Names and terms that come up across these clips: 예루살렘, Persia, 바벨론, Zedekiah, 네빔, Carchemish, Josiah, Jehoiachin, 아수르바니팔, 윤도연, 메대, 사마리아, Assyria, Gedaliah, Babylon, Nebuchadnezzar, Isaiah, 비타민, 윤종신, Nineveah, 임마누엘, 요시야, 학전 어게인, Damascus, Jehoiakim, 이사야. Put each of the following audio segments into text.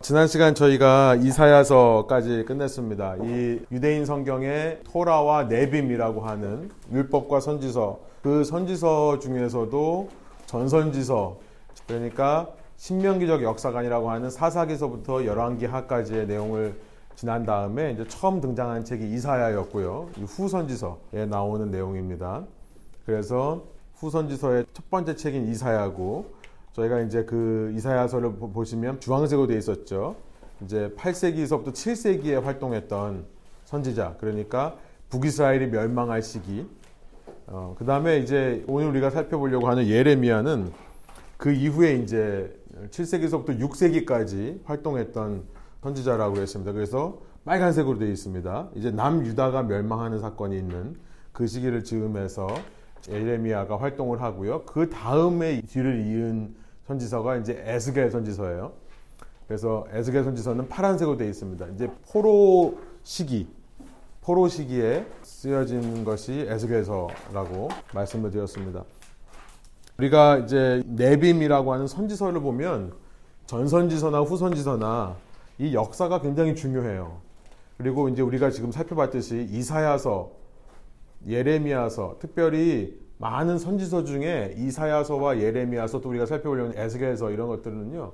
지난 시간 저희가 이사야서까지 끝냈습니다. 이 유대인 성경의 토라와 네빔이라고 하는 율법과 선지서, 그 선지서 중에서도 전선지서, 그러니까 신명기적 역사관이라고 하는 사사기서부터 열왕기하까지의 내용을 지난 다음에 이제 처음 등장한 책이 이사야였고요. 이 후선지서에 나오는 내용입니다. 그래서 후선지서의 첫 번째 책인 이사야고, 저희가 이제 그 이사야서를 보시면 주황색으로 되어 있었죠. 이제 8세기에서부터 7세기에 활동했던 선지자, 그러니까 북이스라엘이 멸망할 시기. 그 다음에 이제 오늘 우리가 살펴보려고 하는 예레미야는 그 이후에 이제 7세기에서부터 6세기까지 활동했던 선지자라고 했습니다. 그래서 빨간색으로 되어 있습니다. 이제 남유다가 멸망하는 사건이 있는 그 시기를 즈음해서 예레미야가 활동을 하고요. 그 다음에 뒤를 이은 선지서가 이제 에스겔 선지서예요. 그래서 에스겔 선지서는 파란색으로 되어 있습니다. 이제 포로 시기에 쓰여진 것이 에스겔서라고 말씀을 드렸습니다. 우리가 이제 네빔이라고 하는 선지서를 보면 전선지서나 후선지서나 이 역사가 굉장히 중요해요. 그리고 이제 우리가 지금 살펴봤듯이 이사야서, 예레미야서, 특별히 많은 선지서 중에 이사야서와 예레미야서, 또 우리가 살펴보려는 에스겔서, 이런 것들은요,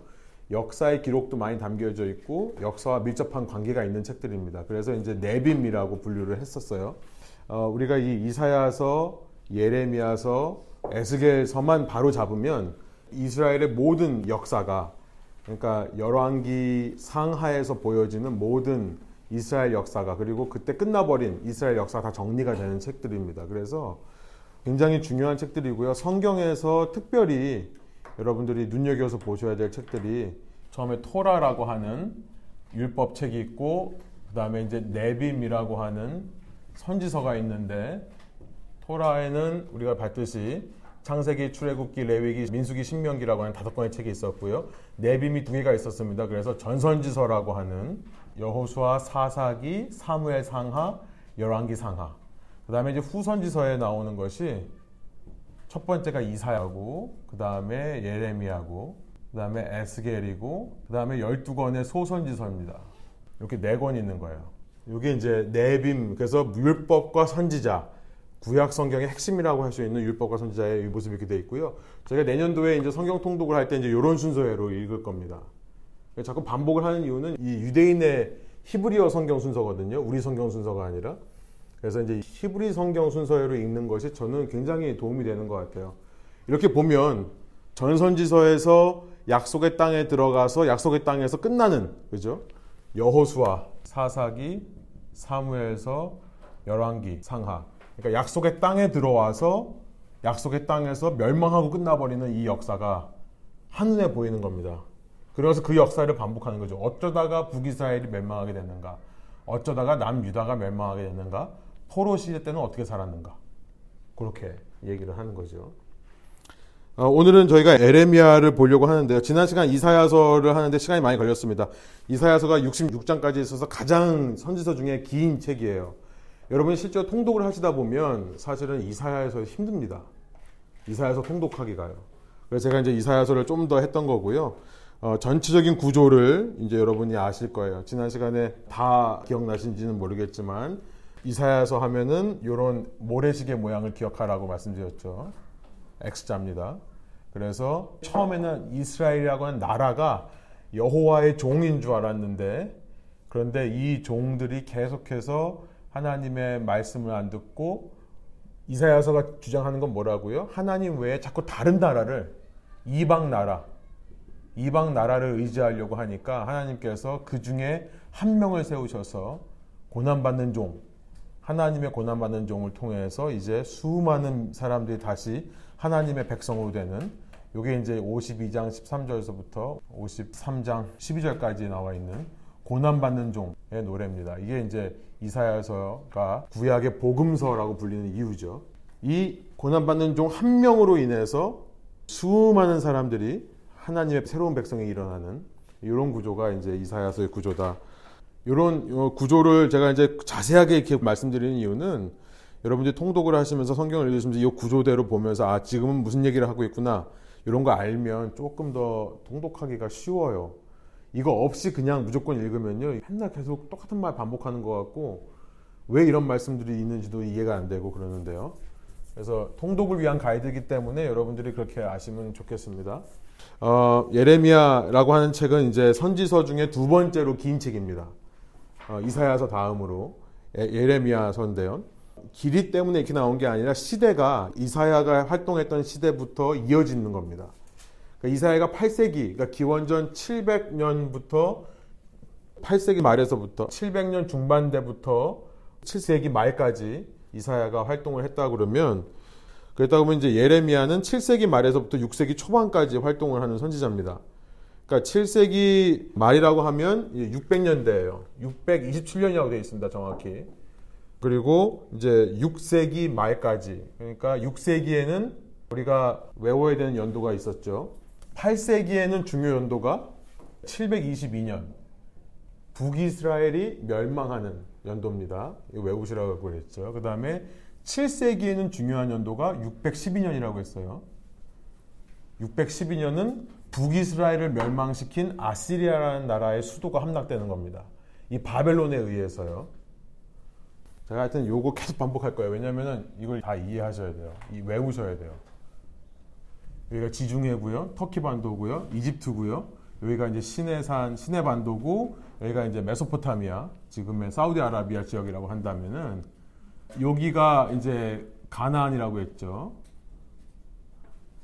역사의 기록도 많이 담겨져 있고 역사와 밀접한 관계가 있는 책들입니다. 그래서 이제 네빔이라고 분류를 했었어요. 우리가 이 이사야서, 예레미야서, 에스겔서만 바로 잡으면 이스라엘의 모든 역사가, 그러니까 열왕기 상하에서 보여지는 모든 이스라엘 역사가, 그리고 그때 끝나버린 이스라엘 역사가 다 정리가 되는 책들입니다. 그래서 굉장히 중요한 책들이고요. 성경에서 특별히 여러분들이 눈여겨서 보셔야 될 책들이, 처음에 토라라고 하는 율법책이 있고, 그 다음에 이제 네빔이라고 하는 선지서가 있는데, 토라에는 우리가 봤듯이 창세기, 출애굽기, 레위기, 민수기, 신명기라고 하는 5권의 책이 있었고요. 네빔이 2개가 있었습니다. 그래서 전선지서라고 하는 여호수아, 사사기, 사무엘 상하, 열왕기 상하. 그 다음에 이제 후선지서에 나오는 것이 첫 번째가 이사야고, 그 다음에 예레미야고, 그 다음에 에스겔이고, 그 다음에 12권의 소선지서입니다. 이렇게 4권이 있는 거예요. 이게 이제 네빔, 그래서 율법과 선지자, 구약 성경의 핵심이라고 할 수 있는 율법과 선지자의 모습이 이렇게 되어 있고요. 저희가 내년도에 이제 성경 통독을 할 때 이제 이런 순서로 읽을 겁니다. 자꾸 반복을 하는 이유는 이 유대인의 히브리어 성경 순서거든요. 우리 성경 순서가 아니라. 그래서 이제 히브리 성경 순서로 읽는 것이 저는 굉장히 도움이 되는 것 같아요. 이렇게 보면 전선지서에서 약속의 땅에 들어가서 약속의 땅에서 끝나는, 그죠? 여호수아, 사사기, 사무엘서, 열왕기, 상하. 그러니까 약속의 땅에 들어와서 약속의 땅에서 멸망하고 끝나버리는 이 역사가 한눈에 보이는 겁니다. 그래서 그 역사를 반복하는 거죠. 어쩌다가 북이스라엘이 멸망하게 됐는가? 어쩌다가 남유다가 멸망하게 됐는가? 포로 시대 때는 어떻게 살았는가? 그렇게 얘기를 하는 거죠. 오늘은 저희가 예레미야를 보려고 하는데요. 지난 시간 이사야서를 하는데 시간이 많이 걸렸습니다. 이사야서가 66장까지 있어서 가장 선지서 중에 긴 책이에요. 여러분이 실제로 통독을 하시다 보면 사실은 이사야에서 힘듭니다. 이사야서 통독하기가요. 그래서 제가 이제 이사야서를 좀 더 했던 거고요. 전체적인 구조를 이제 여러분이 아실 거예요. 지난 시간에 다 기억나신지는 모르겠지만, 이사야서 하면은 이런 모래시계 모양을 기억하라고 말씀드렸죠. X자입니다. 그래서 처음에는 이스라엘이라고 하는 나라가 여호와의 종인 줄 알았는데, 그런데 이 종들이 계속해서 하나님의 말씀을 안 듣고, 이사야서가 주장하는 건 뭐라고요? 하나님 외에 자꾸 다른 나라를, 이방 나라를 의지하려고 하니까 하나님께서 그 중에 한 명을 세우셔서 고난받는 종, 하나님의 고난받는 종을 통해서 이제 수많은 사람들이 다시 하나님의 백성으로 되는, 이게 이제 52장 13절에서부터 53장 12절까지 나와 있는 고난받는 종의 노래입니다. 이게 이제 이사야서가 구약의 복음서라고 불리는 이유죠. 이 고난받는 종 한 명으로 인해서 수많은 사람들이 하나님의 새로운 백성이 일어나는 이런 구조가 이제 이사야서의 구조다. 이런 구조를 제가 이제 자세하게 이렇게 말씀드리는 이유는, 여러분들이 통독을 하시면서 성경을 읽으시면서 이 구조대로 보면서 아, 지금은 무슨 얘기를 하고 있구나, 이런 거 알면 조금 더 통독하기가 쉬워요. 이거 없이 그냥 무조건 읽으면요 맨날 계속 똑같은 말 반복하는 것 같고 왜 이런 말씀들이 있는지도 이해가 안 되고 그러는데요. 그래서 통독을 위한 가이드이기 때문에 여러분들이 그렇게 아시면 좋겠습니다. 예레미야라고 하는 책은 이제 선지서 중에 두 번째로 긴 책입니다. 이사야서 다음으로 예레미야서인데요. 길이 때문에 이렇게 나온 게 아니라 시대가 이사야가 활동했던 시대부터 이어지는 겁니다. 그러니까 이사야가 8세기, 그러니까 기원전 700년부터 8세기 말에서부터 700년 중반대부터 7세기 말까지 이사야가 활동을 했다고 그러면 그랬다고 보면 이제 예레미야는 7세기 말에서부터 6세기 초반까지 활동을 하는 선지자입니다. 그러니까 7세기 말이라고 하면 600년대예요. 627년이라고 되어 있습니다. 정확히. 그리고 이제 6세기 말까지. 그러니까 6세기에는 우리가 외워야 되는 연도가 있었죠. 8세기에는 중요 연도가 722년. 북이스라엘이 멸망하는 연도입니다. 이거 외우시라고 그랬죠. 그 다음에 7세기에는 중요한 연도가 612년이라고 했어요. 612년은 북이스라엘을 멸망시킨 아시리아라는 나라의 수도가 함락되는 겁니다. 이 바벨론에 의해서요. 제가 하여튼 요거 계속 반복할 거예요. 왜냐면은 이걸 다 이해하셔야 돼요. 외우셔야 돼요. 여기가 지중해고요. 터키 반도고요. 이집트고요. 여기가 이제 시내산, 시내반도고 여기가 이제 메소포타미아, 지금의 사우디아라비아 지역이라고 한다면은 여기가 이제 가나안이라고 했죠.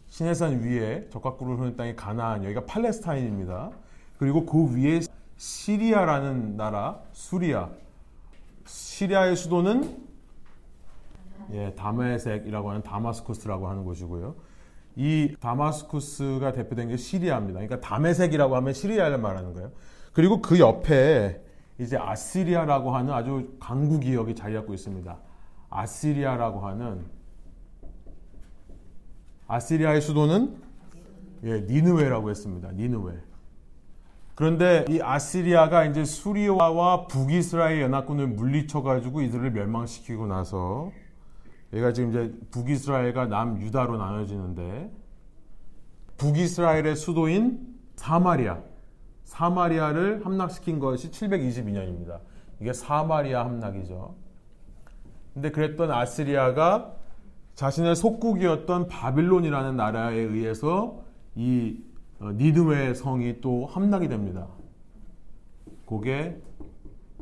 시내산 위에 젓가락구를 흐르는 땅이 가나안, 여기가 팔레스타인입니다. 그리고 그 위에 시리아라는 나라, 수리아. 시리아의 수도는 다메섹이라고 하는 다마스쿠스라고 하는 곳이고요. 이 다마스쿠스가 대표된 게 시리아입니다. 그러니까 다메섹이라고 하면 시리아를 말하는 거예요. 그리고 그 옆에 이제 아시리아라고 하는 아주 강국이 여기 자리 잡고 있습니다. 아시리아라고 하는 아시리아의 수도는 니느웨라고 했습니다. 니느웨. 그런데 이 아시리아가 이제 수리아와 북이스라엘 연합군을 물리쳐가지고 이들을 멸망시키고 나서 얘가 지금 이제 북이스라엘과 남유다로 나눠지는데 북이스라엘의 수도인 사마리아를 함락시킨 것이 722년입니다. 이게 사마리아 함락이죠. 근데 그랬던 아시리아가 자신의 속국이었던 바빌론이라는 나라에 의해서 이 니느웨 성이 또 함락이 됩니다. 그게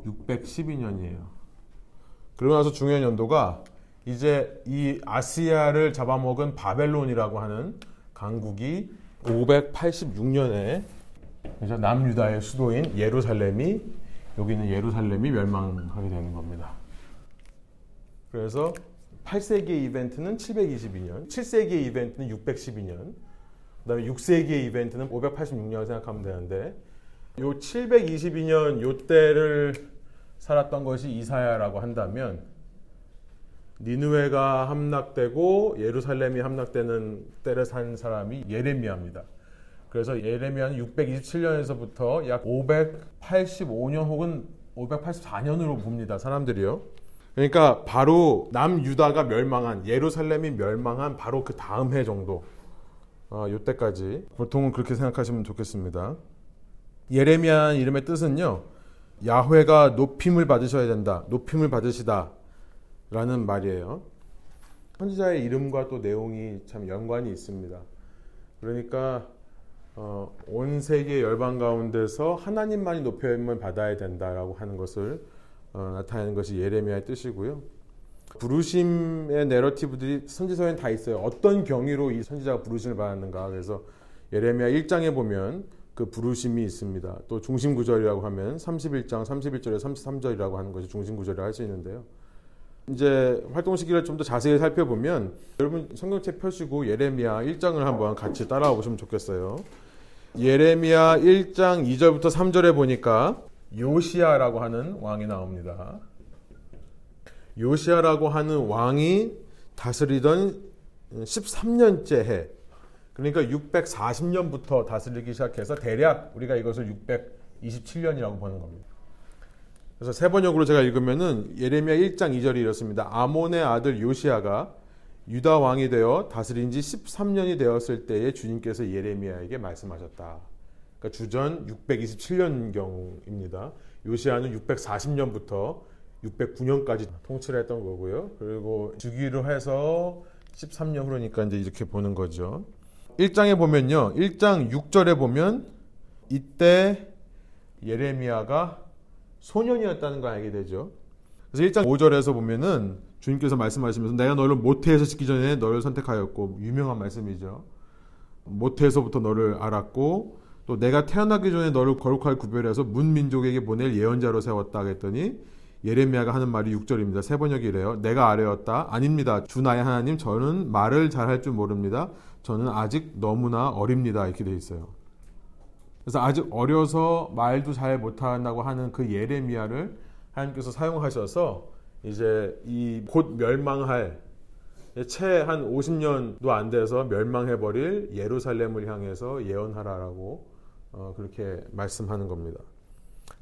612년이에요. 그러고 나서 중요한 연도가 이제 이 아시아를 잡아먹은 바벨론이라고 하는 강국이 586년에 그래서 남유다의 수도인 예루살렘이 여기는 예루살렘이 멸망하게 되는 겁니다. 그래서 8세기의 이벤트는 722년, 7세기의 이벤트는 612년, 그 다음에 6세기의 이벤트는 586년을 생각하면 되는데 요 722년 요때를 살았던 것이 이사야라고 한다면 니느웨가 함락되고 예루살렘이 함락되는 때를 산 사람이 예레미야입니다. 그래서 예레미야는 627년에서부터 약 585년 혹은 584년으로 봅니다. 사람들이요. 그러니까 바로 남유다가 멸망한 예루살렘이 멸망한 바로 그 다음 해 정도 이때까지 보통은 그렇게 생각하시면 좋겠습니다. 예레미야 이름의 뜻은요. 야훼가 높임을 받으셔야 된다. 높임을 받으시다. 라는 말이에요. 선지자의 이름과 또 내용이 참 연관이 있습니다. 그러니까 온 세계 열방 가운데서 하나님만이 높임을 받아야 된다라고 하는 것을 나타내는 것이 예레미야의 뜻이고요. 부르심의 내러티브들이 선지서에는 다 있어요. 어떤 경위로 이 선지자가 부르심을 받았는가. 그래서 예레미야 1장에 보면 그 부르심이 있습니다. 또 중심구절이라고 하면 31장 31절에서 33절이라고 하는 것이 중심구절이라고 할 수 있는데요. 이제 활동 시기를 좀 더 자세히 살펴보면 여러분 성경책 펴시고 예레미야 1장을 한번 같이 따라와 보시면 좋겠어요. 예레미야 1장 2절부터 3절에 보니까 요시야라고 하는 왕이 나옵니다. 요시야라고 하는 왕이 다스리던 13년째 해. 그러니까 640년부터 다스리기 시작해서 대략 우리가 이것을 627년이라고 보는 겁니다. 그래서 세 번역으로 제가 읽으면은 예레미야 1장 2절이 이렇습니다. 아몬의 아들 요시야가 유다 왕이 되어 다스린 지 13년이 되었을 때에 주님께서 예레미야에게 말씀하셨다. 그러니까 주전 627년경입니다. 요시아는 640년부터 609년까지 통치를 했던 거고요. 그리고 즉위를 해서 13년 후니까 이제 이렇게 보는 거죠. 1장에 보면요. 1장 6절에 보면 이때 예레미야가 소년이었다는 걸 알게 되죠. 그래서 1장 5절에서 보면은 주님께서 말씀하시면서 내가 너를 모태에서 짓기 전에 너를 선택하였고, 유명한 말씀이죠. 모태에서부터 너를 알았고 또 내가 태어나기 전에 너를 거룩하게 구별해서 문민족에게 보낼 예언자로 세웠다 했더니 예레미야가 하는 말이 6절입니다. 세 번역이래요. 내가 아뢰었다. 아닙니다. 주 나의 하나님, 저는 말을 잘할 줄 모릅니다. 저는 아직 너무나 어립니다. 이렇게 돼 있어요. 그래서 아직 어려서 말도 잘 못한다고 하는 그 예레미야를 하나님께서 사용하셔서 이제 이 곧 멸망할, 채 한 50년도 안 돼서 멸망해버릴 예루살렘을 향해서 예언하라라고 그렇게 말씀하는 겁니다.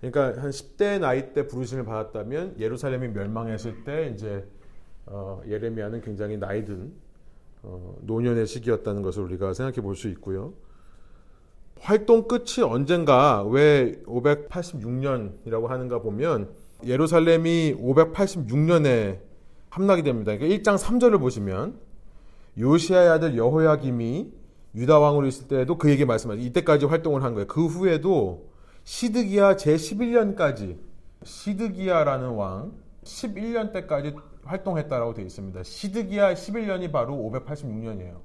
그러니까 한 10대 나이 때 부르심을 받았다면 예루살렘이 멸망했을 때 이제 예레미야는 굉장히 나이든 노년의 시기였다는 것을 우리가 생각해 볼 수 있고요. 활동 끝이 언젠가, 왜 586년이라고 하는가 보면 예루살렘이 586년에 함락이 됩니다. 그러니까 1장 3절을 보시면 요시아의 아들 여호야김이 유다왕으로 있을 때에도 그 얘기 말씀하죠. 이때까지 활동을 한 거예요. 그 후에도 시드기야 제11년까지, 시드기야라는 왕 11년 때까지 활동했다라고 되어 있습니다. 시드기야 11년이 바로 586년이에요.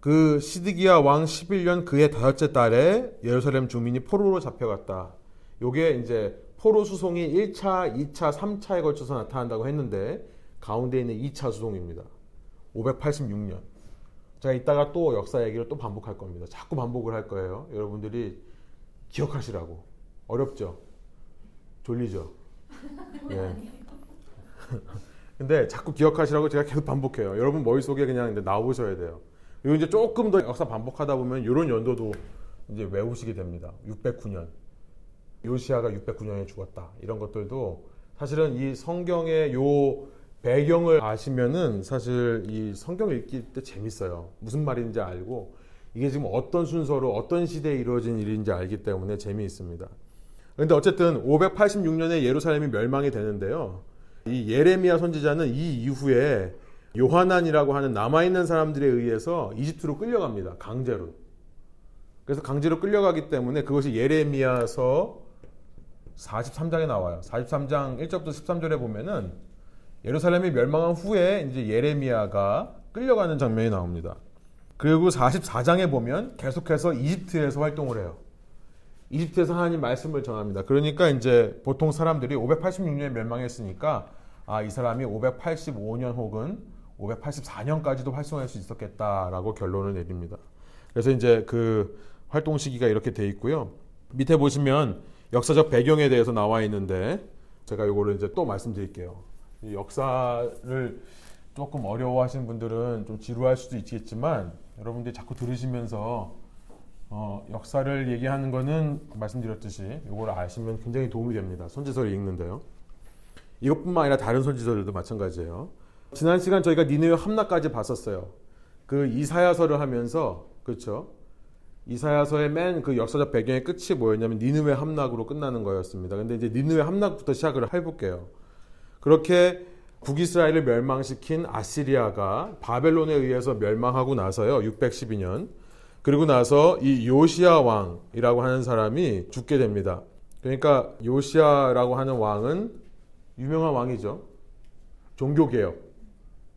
그 시드기야 왕 11년 그해 다섯째 달에 예루살렘 주민이 포로로 잡혀갔다. 요게 이제 포로 수송이 1차, 2차, 3차에 걸쳐서 나타난다고 했는데 가운데 있는 2차 수송입니다. 586년. 제가 이따가 또 역사 얘기를 또 반복할 겁니다. 자꾸 반복을 할 거예요. 여러분들이 기억하시라고. 어렵죠? 졸리죠? 예. 근데 자꾸 기억하시라고 제가 계속 반복해요. 여러분 머릿속에 그냥 나오셔야 돼요. 그리고 이제 조금 더 역사 반복하다 보면 이런 연도도 이제 외우시게 됩니다. 609년. 요시아가 609년에 죽었다. 이런 것들도 사실은 이 성경의 요 배경을 아시면은 사실 이 성경 읽기 때 재밌어요. 무슨 말인지 알고 이게 지금 어떤 순서로 어떤 시대에 이루어진 일인지 알기 때문에 재미있습니다. 그런데 어쨌든 586년에 예루살렘이 멸망이 되는데요. 이 예레미야 선지자는 이 이후에 요하난이라고 하는 남아있는 사람들에 의해서 이집트로 끌려갑니다. 강제로. 그래서 강제로 끌려가기 때문에 그것이 예레미야서 43장에 나와요. 43장 1절부터 13절에 보면은 예루살렘이 멸망한 후에 이제 예레미야가 끌려가는 장면이 나옵니다. 그리고 44장에 보면 계속해서 이집트에서 활동을 해요. 이집트에서 하나님 말씀을 전합니다. 그러니까 이제 보통 사람들이 586년에 멸망했으니까 아, 이 사람이 585년 혹은 584년까지도 활동할 수 있었겠다라고 결론을 내립니다. 그래서 이제 그 활동 시기가 이렇게 돼 있고요. 밑에 보시면 역사적 배경에 대해서 나와 있는데 제가 이거를 이제 또 말씀드릴게요. 역사를 조금 어려워하시는 분들은 좀 지루할 수도 있겠지만 여러분들이 자꾸 들으시면서 역사를 얘기하는 거는 말씀드렸듯이 이걸 아시면 굉장히 도움이 됩니다. 선지서를 읽는데요. 이것뿐만 아니라 다른 선지서들도 마찬가지예요. 지난 시간 저희가 니느웨 함락까지 봤었어요. 그 이사야서를 하면서, 그렇죠? 이사야서의 맨 그 역사적 배경의 끝이 뭐였냐면 니느웨 함락으로 끝나는 거였습니다. 근데 이제 니느웨 함락부터 시작을 해볼게요. 그렇게 북이스라엘을 멸망시킨 아시리아가 바벨론에 의해서 멸망하고 나서요. 612년. 그리고 나서 이 요시아 왕이라고 하는 사람이 죽게 됩니다. 그러니까 요시아라고 하는 왕은 유명한 왕이죠. 종교개혁.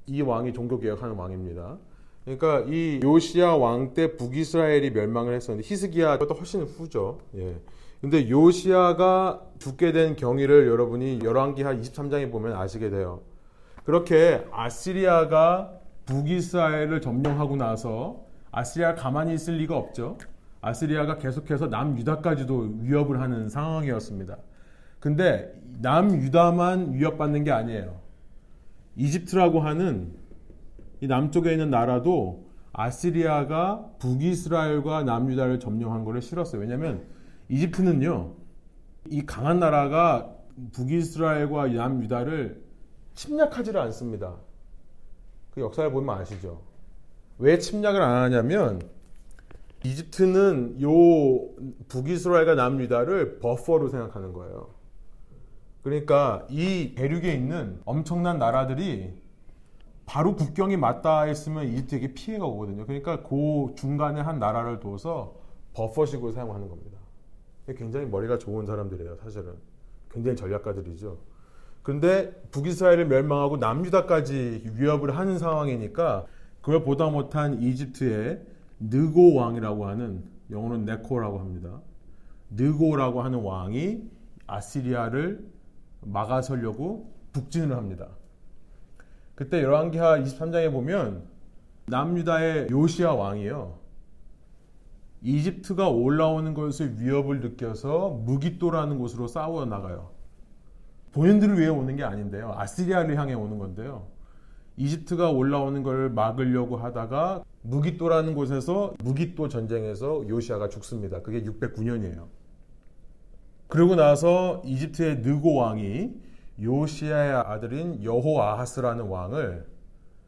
이 왕이 종교개혁하는 왕입니다. 그러니까 이 요시아 왕 때 북이스라엘이 멸망을 했었는데 히스기야보다 훨씬 후죠. 예. 근데 요시아가 죽게 된 경위를 여러분이 열왕기하 23장에 보면 아시게 돼요. 그렇게 아시리아가 북이스라엘을 점령하고 나서 아시리아가 가만히 있을 리가 없죠. 아시리아가 계속해서 남유다까지도 위협을 하는 상황이었습니다. 근데 남유다만 위협받는 게 아니에요. 이집트라고 하는 이 남쪽에 있는 나라도 아시리아가 북이스라엘과 남유다를 점령한 것을 싫었어요. 왜냐하면 이집트는요, 이 강한 나라가 북이스라엘과 남유다를 침략하지를 않습니다. 그 역사를 보면 아시죠. 왜 침략을 안 하냐면 이집트는 요 북이스라엘과 남유다를 버퍼로 생각하는 거예요. 그러니까 이 대륙에 있는 엄청난 나라들이 바로 국경이 맞닿아 있으면 이집트에게 피해가 오거든요. 그러니까 그 중간에 한 나라를 둬서 버퍼식으로 사용하는 겁니다. 굉장히 머리가 좋은 사람들이에요. 사실은 굉장히 전략가들이죠. 그런데 북이스라엘을 멸망하고 남유다까지 위협을 하는 상황이니까 그걸 보다 못한 이집트의 느고 왕이라고 하는, 영어로는 네코라고 합니다. 느고라고 하는 왕이 아시리아를 막아서려고 북진을 합니다. 그때 열왕기하 23장에 보면 남유다의 요시야 왕이요, 이집트가 올라오는 것에 위협을 느껴서 무기또라는 곳으로 싸워 나가요. 본인들을 위해 오는 게 아닌데요, 아시리아를 향해 오는 건데요, 이집트가 올라오는 걸 막으려고 하다가 무기또라는 곳에서 무기또 전쟁에서 요시야가 죽습니다. 그게 609년이에요. 그러고 나서 이집트의 느고 왕이 요시야의 아들인 여호아하스라는 왕을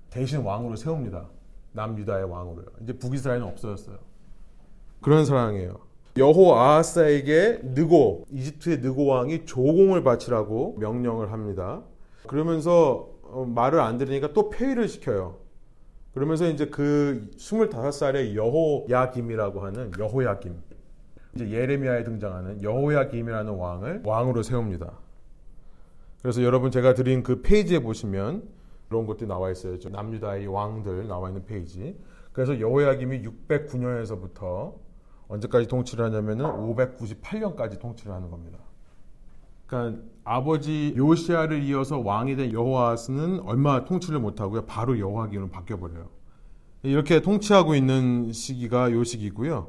대신 왕으로 세웁니다. 남유다의 왕으로요. 이제 북이스라엘은 없어졌어요. 그런 상황이에요. 여호아하스에게 느고, 이집트의 느고 왕이 조공을 바치라고 명령을 합니다. 그러면서 말을 안 들으니까 또 폐위를 시켜요. 그러면서 이제 그 25살의 여호야김이라고 하는 여호야김, 이제 예레미야에 등장하는 여호야김이라는 왕을 왕으로 세웁니다. 그래서 여러분, 제가 드린 그 페이지에 보시면 그런 것들이 나와 있어요. 남유다의 왕들 나와 있는 페이지. 그래서 여호야김이 609년에서부터 언제까지 통치를 하냐면은 598년까지 통치를 하는 겁니다. 그러니까 아버지 요시야를 이어서 왕이 된 여호아스는 얼마 통치를 못하고요, 바로 여호야김으로 바뀌어버려요. 이렇게 통치하고 있는 시기가 요 시기고요.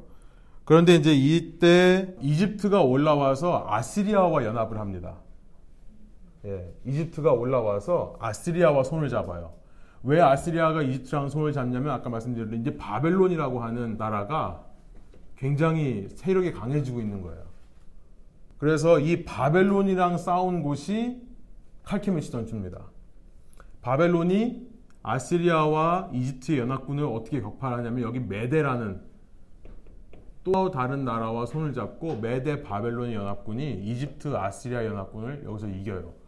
그런데 이제 이때 이집트가 올라와서 아시리아와 연합을 합니다. 예, 이집트가 올라와서 아시리아와 손을 잡아요. 왜 아시리아가 이집트랑 손을 잡냐면, 아까 말씀드린 이제 바벨론이라고 하는 나라가 굉장히 세력이 강해지고 있는 거예요. 그래서 이 바벨론이랑 싸운 곳이 칼케미시 전투입니다. 바벨론이 아시리아와 이집트의 연합군을 어떻게 격파하냐면, 여기 메데라는 또 다른 나라와 손을 잡고 메데 바벨론 연합군이 이집트 아시리아 연합군을 여기서 이겨요.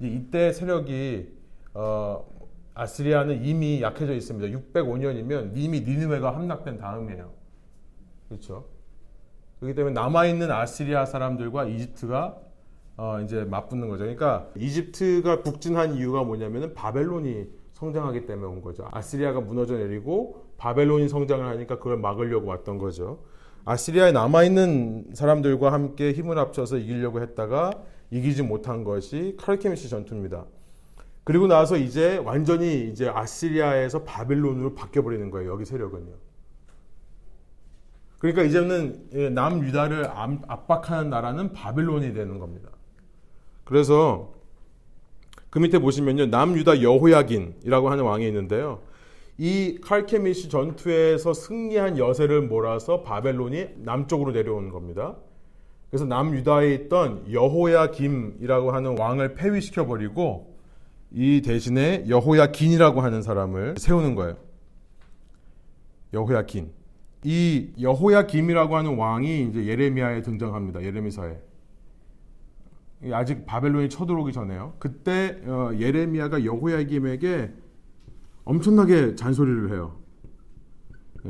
이때 세력이 아시리아는 이미 약해져 있습니다. 605년이면 이미 니느웨가 함락된 다음이에요. 그렇죠? 그렇기 때문에 남아있는 아시리아 사람들과 이집트가 이제 맞붙는 거죠. 그러니까 이집트가 북진한 이유가 뭐냐면은 바벨론이 성장하기 때문에 온 거죠. 아시리아가 무너져 내리고 바벨론이 성장을 하니까 그걸 막으려고 왔던 거죠. 아시리아에 남아있는 사람들과 함께 힘을 합쳐서 이기려고 했다가 이기지 못한 것이 칼케미시 전투입니다. 그리고 나서 이제 완전히 이제 아시리아에서 바벨론으로 바뀌어버리는 거예요. 여기 세력은요. 그러니까 이제는 남유다를 압박하는 나라는 바벨론이 되는 겁니다. 그래서 그 밑에 보시면요, 남유다 여호야긴이라고 하는 왕이 있는데요, 이 칼케미시 전투에서 승리한 여세를 몰아서 바벨론이 남쪽으로 내려오는 겁니다. 그래서 남유다에 있던 여호야김이라고 하는 왕을 폐위시켜버리고 이 대신에 여호야긴이라고 하는 사람을 세우는 거예요. 여호야긴. 이 여호야김이라고 하는 왕이 이제 예레미야에 등장합니다. 예레미서에. 아직 바벨론이 쳐들어오기 전에요. 그때 예레미야가 여호야김에게 엄청나게 잔소리를 해요.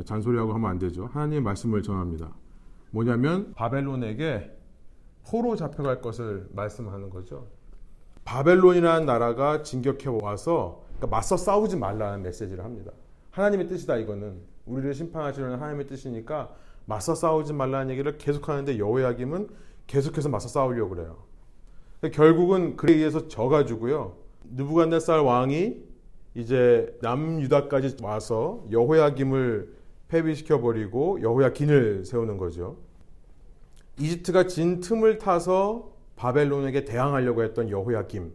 잔소리하고 하면 안 되죠. 하나님의 말씀을 전합니다. 뭐냐면 바벨론에게 포로 잡혀갈 것을 말씀하는 거죠. 바벨론이라는 나라가 진격해 와서, 그러니까 맞서 싸우지 말라는 메시지를 합니다. 하나님의 뜻이다, 이거는. 우리를 심판하시려는 하나님의 뜻이니까 맞서 싸우지 말라는 얘기를 계속하는데 여호야김은 계속해서 맞서 싸우려고 그래요. 근데 결국은 그에 의해서 져가지고요, 느부갓네살 왕이 이제 남유다까지 와서 여호야김을 폐비시켜버리고 여호야긴을 세우는 거죠. 이집트가 진 틈을 타서 바벨론에게 대항하려고 했던 여호야김,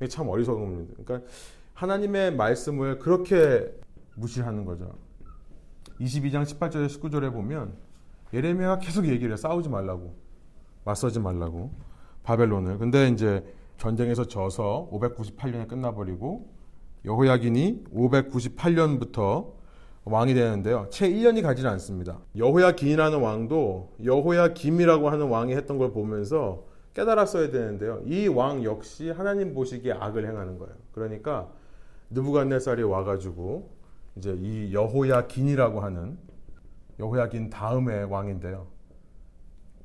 이게 참 어리석은 겁니다. 그러니까 하나님의 말씀을 그렇게 무시하는 거죠. 22장 18절에 19절에 보면 예레미야가 계속 얘기를 해요. 싸우지 말라고, 맞서지 말라고, 바벨론을. 근데 이제 전쟁에서 져서 598년에 끝나버리고 여호야긴이 598년부터 왕이 되는데요. 채 1년이 가지는 않습니다. 여호야긴이라는 왕도 여호야김이라고 하는 왕이 했던 걸 보면서 깨달았어야 되는데요. 이 왕 역시 하나님 보시기에 악을 행하는 거예요. 그러니까 느부갓네살이 와가지고 이제 이 여호야긴이라고 하는 여호야긴 다음의 왕인데요.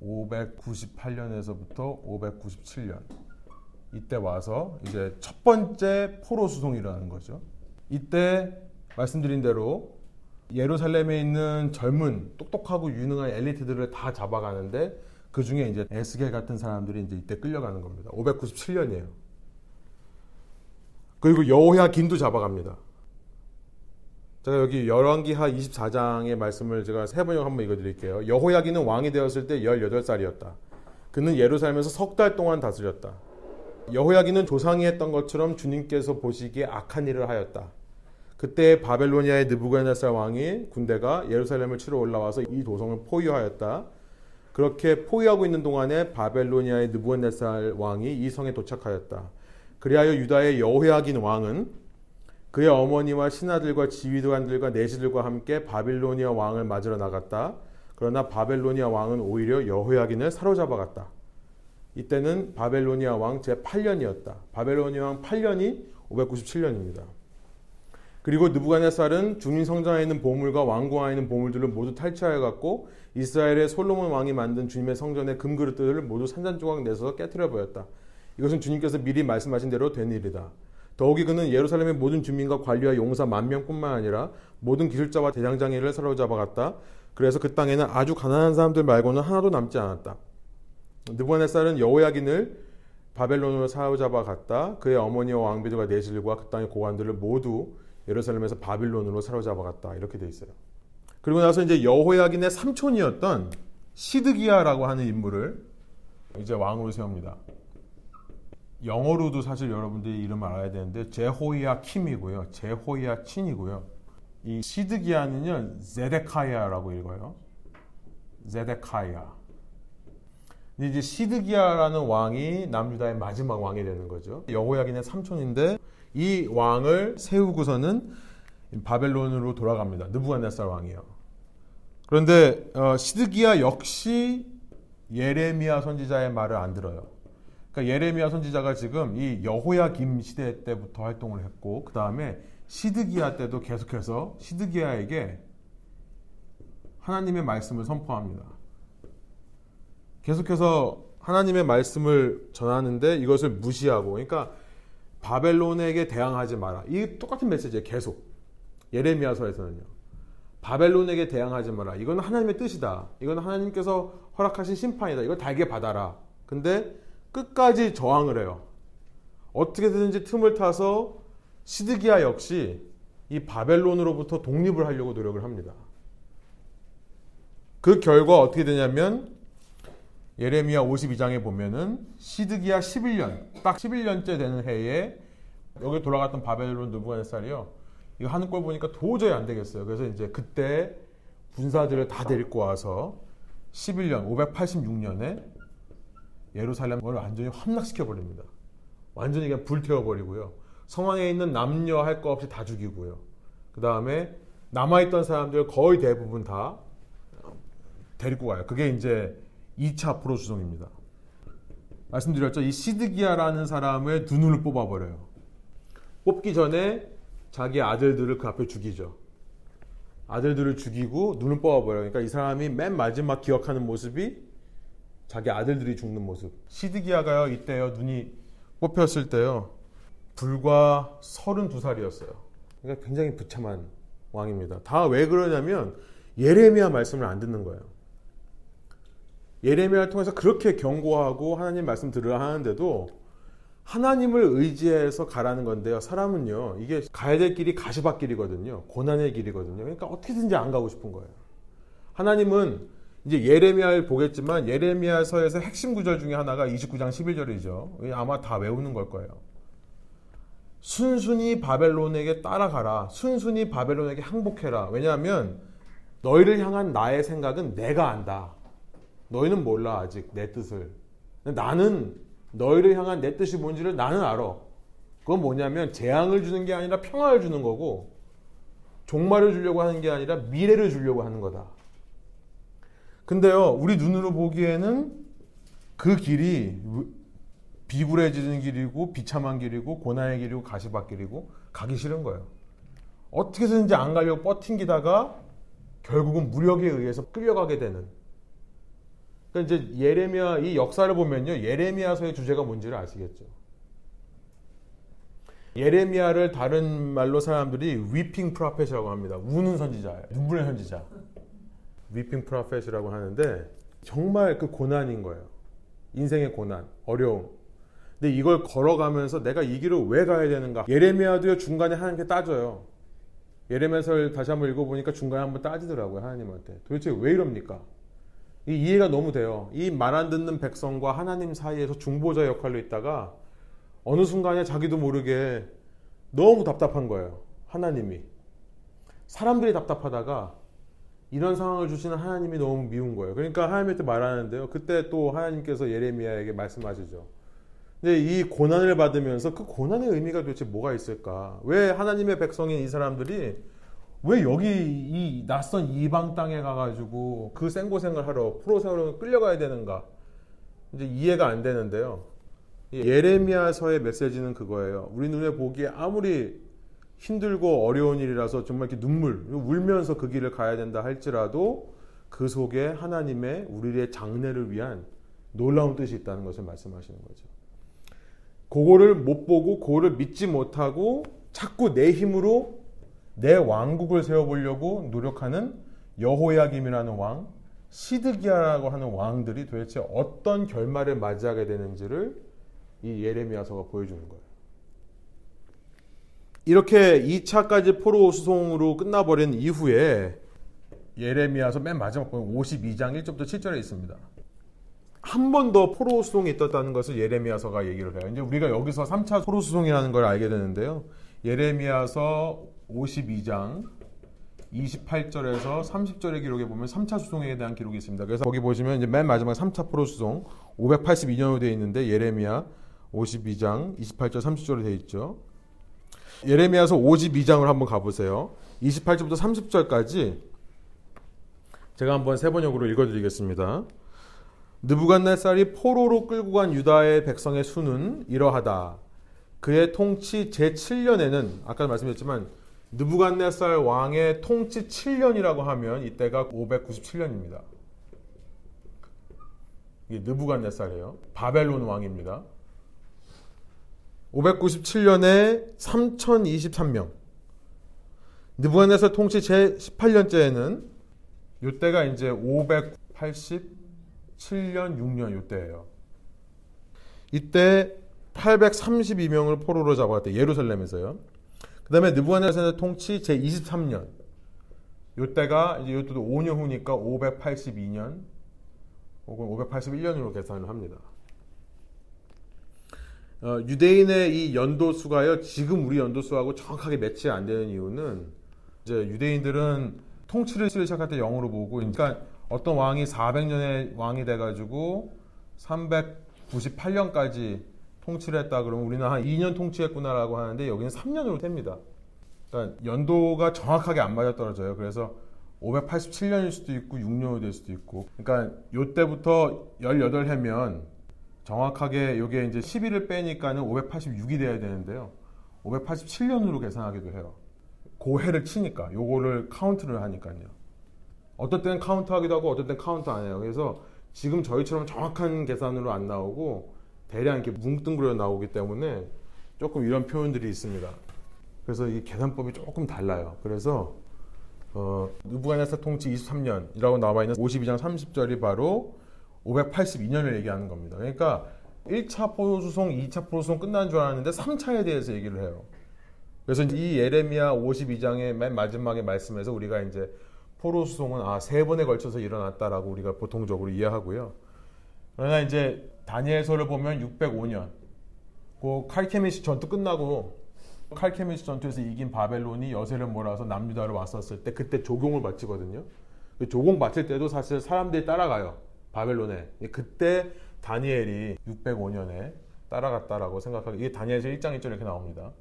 598년에서부터 597년 이때 와서 이제 첫 번째 포로 수송이 일어나는 거죠. 이때 말씀드린 대로 예루살렘에 있는 젊은 똑똑하고 유능한 엘리트들을 다 잡아가는데 그 중에 이제 에스겔 같은 사람들이 이제 이때 끌려가는 겁니다. 597년이에요. 그리고 여호야긴도 잡아갑니다. 제가 여기 열왕기하 24장의 말씀을 제가 세 번역 한번 읽어드릴게요. 여호야긴은 왕이 되었을 때 18살이었다. 그는 예루살렘에서 3달 동안 다스렸다. 여호야긴은 조상이 했던 것처럼 주님께서 보시기에 악한 일을 하였다. 그때 바벨로니아의 느부갓네살 왕이 군대가 예루살렘을 치러 올라와서 이 도성을 포위하였다. 그렇게 포위하고 있는 동안에 바벨로니아의 느부갓네살 왕이 이 성에 도착하였다. 그리하여 유다의 여호야긴 왕은 그의 어머니와 신하들과 지휘관들과 내시들과 함께 바빌로니아 왕을 맞으러 나갔다. 그러나 바벨로니아 왕은 오히려 여호야긴을 사로잡아갔다. 이때는 바벨로니아 왕 제8년이었다. 바벨로니아 왕 8년이 597년입니다. 그리고 느부갓네살은 주민 성전에 있는 보물과 왕궁에 있는 보물들을 모두 탈취하여갔고 이스라엘의 솔로몬 왕이 만든 주님의 성전의 금그릇들을 모두 산산조각 내서 깨트려 버렸다. 이것은 주님께서 미리 말씀하신 대로 된 일이다. 더욱이 그는 예루살렘의 모든 주민과 관리와 용사 10,000명뿐만 아니라 모든 기술자와 대장장이를 사로잡아갔다. 그래서 그 땅에는 아주 가난한 사람들 말고는 하나도 남지 않았다. 느부갓네살은 여호야긴을 바벨론으로 사로잡아갔다. 그의 어머니와 왕비들과 내실과 그 땅의 고관들을 모두 예루살렘에서 바빌론으로 사로잡아갔다. 이렇게 돼 있어요. 그리고 나서 이제 여호야긴의 삼촌이었던 시드기야라고 하는 인물을 이제 왕으로 세웁니다. 영어로도 사실 여러분들이 이름을 알아야 되는데 제호이아킴이고요. 제호이아친이고요. 이 시드기야는요. 제데카야라고 읽어요. 제데카야. 근데 이제 시드기야라는 왕이 남유다의 마지막 왕이 되는 거죠. 여호야긴의 삼촌인데 이 왕을 세우고서는 바벨론으로 돌아갑니다. 느부갓네살 왕이요. 그런데 시드기야 역시 예레미야 선지자의 말을 안 들어요. 그러니까 예레미야 선지자가 지금 이 여호야김 시대 때부터 활동을 했고 그 다음에 시드기야 때도 계속해서 시드기야에게 하나님의 말씀을 선포합니다. 계속해서 하나님의 말씀을 전하는데 이것을 무시하고 그러니까 바벨론에게 대항하지 마라. 이 똑같은 메시지예요. 계속. 예레미야서에서는요. 바벨론에게 대항하지 마라. 이건 하나님의 뜻이다. 이건 하나님께서 허락하신 심판이다. 이걸 달게 받아라. 근데 끝까지 저항을 해요. 어떻게든지 틈을 타서 시드기야 역시 이 바벨론으로부터 독립을 하려고 노력을 합니다. 그 결과 어떻게 되냐면 예레미야 52장에 보면은 시드기야 11년, 딱 11년째 되는 해에 여기 돌아갔던 바벨론 느부갓네살이요. 이거 하는 걸 보니까 도저히 안 되겠어요. 그래서 이제 그때 군사들을 다 데리고 와서 11년, 586년에 예루살렘을 완전히 함락시켜버립니다. 완전히 그냥 불태워버리고요. 성 안에 있는 남녀 할 거 없이 다 죽이고요. 그 다음에 남아있던 사람들 거의 대부분 다 데리고 가요. 그게 이제 2차 포로 수송입니다. 말씀드렸죠. 이 시드기야라는 사람의 두 눈을 뽑아버려요. 뽑기 전에 자기 아들들을 그 앞에 죽이죠. 아들들을 죽이고 눈을 뽑아버려요. 그러니까 이 사람이 맨 마지막 기억하는 모습이 자기 아들들이 죽는 모습. 시드기야가요, 이때요, 눈이 뽑혔을 때요, 불과 32살이었어요. 그러니까 굉장히 부참한 왕입니다. 다 왜 그러냐면, 예레미야 말씀을 안 듣는 거예요. 예레미야를 통해서 그렇게 경고하고 하나님 말씀 들으라 하는데도, 하나님을 의지해서 가라는 건데요, 사람은요, 이게 가야 될 길이 가시밭길이거든요. 고난의 길이거든요. 그러니까 어떻게든지 안 가고 싶은 거예요. 하나님은, 이제 예레미야를 보겠지만 예레미야서에서 핵심 구절 중에 하나가 29장 11절이죠. 아마 다 외우는 걸 거예요. 순순히 바벨론에게 따라가라. 순순히 바벨론에게 항복해라. 왜냐하면 너희를 향한 나의 생각은 내가 안다. 너희는 몰라 아직 내 뜻을. 나는 너희를 향한 내 뜻이 뭔지를 나는 알아. 그건 뭐냐면 재앙을 주는 게 아니라 평화를 주는 거고 종말을 주려고 하는 게 아니라 미래를 주려고 하는 거다. 근데요, 우리 눈으로 보기에는 그 길이 비굴해지는 길이고 비참한 길이고 고난의 길이고 가시밭길이고 가기 싫은 거예요. 어떻게 해서든지 안 가려고 버팅기다가 결국은 무력에 의해서 끌려가게 되는. 그러니까 이제 예레미야 이 역사를 보면요, 예레미야서의 주제가 뭔지를 아시겠죠. 예레미야를 다른 말로 사람들이 weeping prophet이라고 합니다. 우는 선지자예요. 눈물의 선지자. weeping prophet이라고 하는데 정말 그 고난인 거예요. 인생의 고난, 어려움. 근데 이걸 걸어가면서 내가 이 길을 왜 가야 되는가? 예레미야도 중간에 하나님께 따져요. 예레미야서를 다시 한번 읽어보니까 중간에 한번 따지더라고요. 하나님한테. 도대체 왜 이럽니까? 이해가 너무 돼요. 이 말 안 듣는 백성과 하나님 사이에서 중보자 역할로 있다가 어느 순간에 자기도 모르게 너무 답답한 거예요. 하나님이. 사람들이 답답하다가 이런 상황을 주시는 하나님이 너무 미운 거예요. 그러니까 하나님한테 말하는데요. 그때 또 하나님께서 예레미야에게 말씀하시죠. 근데 이 고난을 받으면서 그 고난의 의미가 도대체 뭐가 있을까? 왜 하나님의 백성인 이 사람들이 왜 여기 이 낯선 이방 땅에 가가지고 그 생고생을 하러 포로세월로 끌려가야 되는가? 이제 이해가 안 되는데요. 예레미야서의 메시지는 그거예요. 우리 눈에 보기에 아무리 힘들고 어려운 일이라서 정말 이렇게 눈물, 울면서 그 길을 가야 된다 할지라도 그 속에 하나님의 우리의 장래를 위한 놀라운 뜻이 있다는 것을 말씀하시는 거죠. 그거를 못 보고 그거를 믿지 못하고 자꾸 내 힘으로 내 왕국을 세워보려고 노력하는 여호야김이라는 왕, 시드기야라고 하는 왕들이 도대체 어떤 결말을 맞이하게 되는지를 이 예레미야서가 보여주는 거예요. 이렇게 2차까지 포로 수송으로 끝나버린 이후에 예레미야서 맨 마지막 보면 52장 1절부터 7절에 있습니다. 한 번 더 포로 수송이 있었다는 것을 예레미야서가 얘기를 해요. 이제 우리가 여기서 3차 포로 수송이라는 걸 알게 되는데요. 예레미야서 52장 28절에서 30절의 기록에 보면 3차 수송에 대한 기록이 있습니다. 그래서 거기 보시면 이제 맨 마지막 3차 포로 수송 582년으로 되어 있는데 예레미야 52장 28절 30절로 되어 있죠. 예레미야서 52장을 한번 가보세요. 28절부터 30절까지 제가 한번 세 번역으로 읽어드리겠습니다. 느부갓네살이 포로로 끌고 간 유다의 백성의 수는 이러하다. 그의 통치 제7년에는 아까 말씀드렸지만 느부갓네살 왕의 통치 7년이라고 하면 이때가 597년입니다. 이게 느부갓네살이에요. 바벨론 왕입니다. 597년에 3023명. 느부갓네살 통치 제18년째에는 이때가 이제 587년 6년 이때예요. 이때 832명을 포로로 잡아왔대. 예루살렘에서요. 그 다음에 느부갓네살 통치 제23년. 이때가 이제 이때도 5년 후니까 582년 혹은 581년으로 계산을 합니다. 유대인의 이 연도수가요, 지금 우리 연도수하고 정확하게 매치 안 되는 이유는 이제 유대인들은 통치를 시작할 때 영으로 보고, 그러니까 어떤 왕이 400년의 왕이 돼가지고 398년까지 통치를 했다 그러면 우리는 한 2년 통치했구나라고 하는데 여기는 3년으로 셉니다. 그러니까 연도가 정확하게 안 맞아떨어져요. 그래서 587년일 수도 있고 6년이 될 수도 있고. 그러니까 이때부터 18해면 정확하게 여기에 이제 10일을 빼니까는 586이 돼야 되는데요. 587년으로 계산하기도 해요. 그 해를 치니까 요거를 카운트를 하니까요. 어떤 때는 카운트 하기도 하고 어떤 때는 카운트 안 해요. 그래서 지금 저희처럼 정확한 계산으로 안 나오고 대략 이렇게 뭉뚱그려 나오기 때문에 조금 이런 표현들이 있습니다. 그래서 이 계산법이 조금 달라요. 그래서 느부갓네살 통치 23년이라고 나와있는 52장 30절이 바로 582년을 얘기하는 겁니다. 그러니까 1차 포로수송, 2차 포로수송 끝난 줄 알았는데 3차에 대해서 얘기를 해요. 그래서 이 예레미야 52장의 맨 마지막에 말씀에서 우리가 이제 포로 수송은 세 번에 걸쳐서 일어났다라고 우리가 보통적으로 이해하고요. 그러나 이제 다니엘서를 보면 605년 그 칼케미시 전투 끝나고 칼케미시 전투에서 이긴 바벨론이 여세를 몰아서 남유다로 왔었을 때 그때 조공을 바치거든요. 조공 바칠 때도 사실 사람들이 따라가요. 바벨론에. 그때 다니엘이 605년에 따라갔다라고 생각하고 이게 다니엘서 1장 1절 이렇게 나옵니다.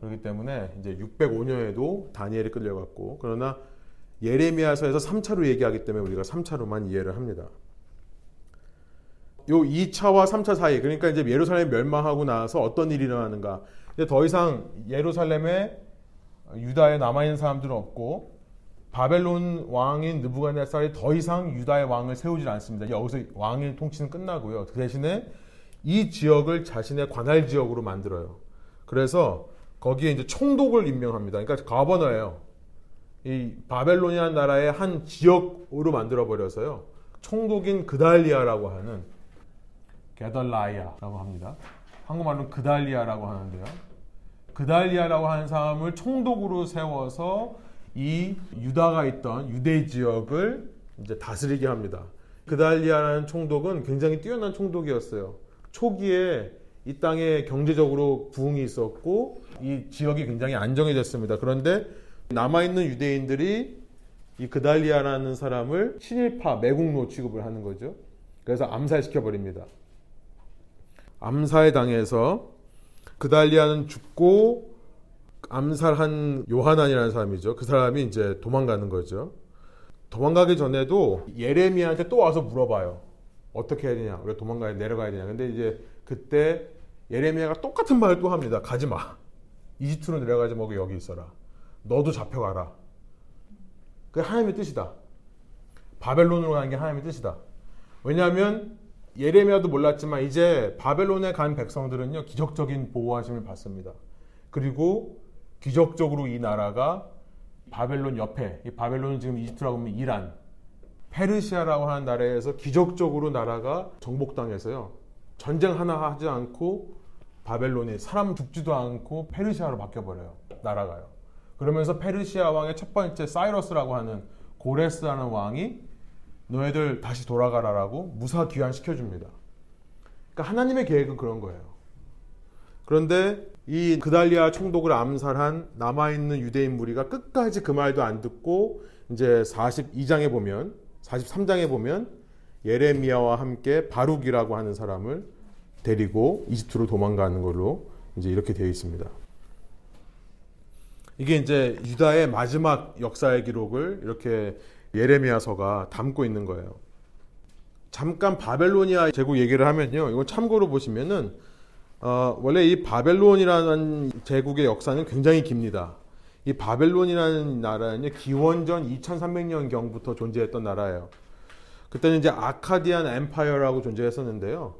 그렇기 때문에 이제 605년에도 다니엘이 끌려갔고, 그러나 예레미야서에서 3차로 얘기하기 때문에 우리가 3차로만 이해를 합니다. 요 2차와 3차 사이, 그러니까 이제 예루살렘이 멸망하고 나서 어떤 일이 일어나는가. 이제 더 이상 예루살렘에 유다에 남아있는 사람들은 없고, 바벨론 왕인 느부갓네살이 더 이상 유다의 왕을 세우질 않습니다. 여기서 왕의 통치는 끝나고요. 그 대신에 이 지역을 자신의 관할 지역으로 만들어요. 그래서 거기에 이제 총독을 임명합니다. 그러니까 거버너예요. 이 바벨론이라는 나라의 한 지역으로 만들어버려서요. 총독인 그달리아라고 하는, 게달라야라고 합니다. 한국말로는 그달리아라고 하는데요. 그달리아라고 하는 사람을 총독으로 세워서 이 유다가 있던 유대 지역을 이제 다스리게 합니다. 그달리아라는 총독은 굉장히 뛰어난 총독이었어요. 초기에 이 땅에 경제적으로 부흥이 있었고 이 지역이 굉장히 안정해졌습니다. 그런데 남아있는 유대인들이 이 그달리아라는 사람을 친일파 매국노 취급을 하는 거죠. 그래서 암살시켜버립니다. 암살에 당해서 그달리아는 죽고 암살한 요하난이라는 사람이죠. 그 사람이 이제 도망가는 거죠. 도망가기 전에도 예레미야한테 또 와서 물어봐요. 어떻게 해야 되냐? 우리가 도망가야 내려가야 되냐? 근데 이제 그때 예레미야가 똑같은 말을 또 합니다. 가지 마. 이집트로 내려가지 말고 여기 있어라. 너도 잡혀가라. 그게 하나님의 뜻이다. 바벨론으로 가는 게 하나님의 뜻이다. 왜냐하면 예레미야도 몰랐지만 이제 바벨론에 간 백성들은요, 기적적인 보호하심을 받습니다. 그리고 기적적으로 이 나라가 바벨론 옆에, 이 바벨론은 지금 이집트라고 하면 이란, 페르시아라고 하는 나라에서 기적적으로 나라가 정복당해서요, 전쟁 하나 하지 않고 바벨론이 사람 죽지도 않고 페르시아로 바뀌어버려요. 나라가요. 그러면서 페르시아 왕의 첫 번째 사이러스라고 하는 고레스라는 왕이 너희들 다시 돌아가라라고 무사 귀환시켜줍니다. 그러니까 하나님의 계획은 그런 거예요. 그런데 이 그달리아 총독을 암살한 남아있는 유대인 무리가 끝까지 그 말도 안 듣고 이제 43장에 보면 예레미야와 함께 바룩이라고 하는 사람을 데리고 이집트로 도망가는 걸로 이제 이렇게 되어 있습니다. 이게 이제 유다의 마지막 역사의 기록을 이렇게 예레미야서가 담고 있는 거예요. 잠깐 바벨로니아 제국 얘기를 하면요, 이건 참고로 보시면은 원래 이 바벨론이라는 제국의 역사는 굉장히 깁니다. 이 바벨론이라는 나라는 기원전 2300년경부터 존재했던 나라예요. 그때는 이제 아카디안 엠파이어라고 존재했었는데요.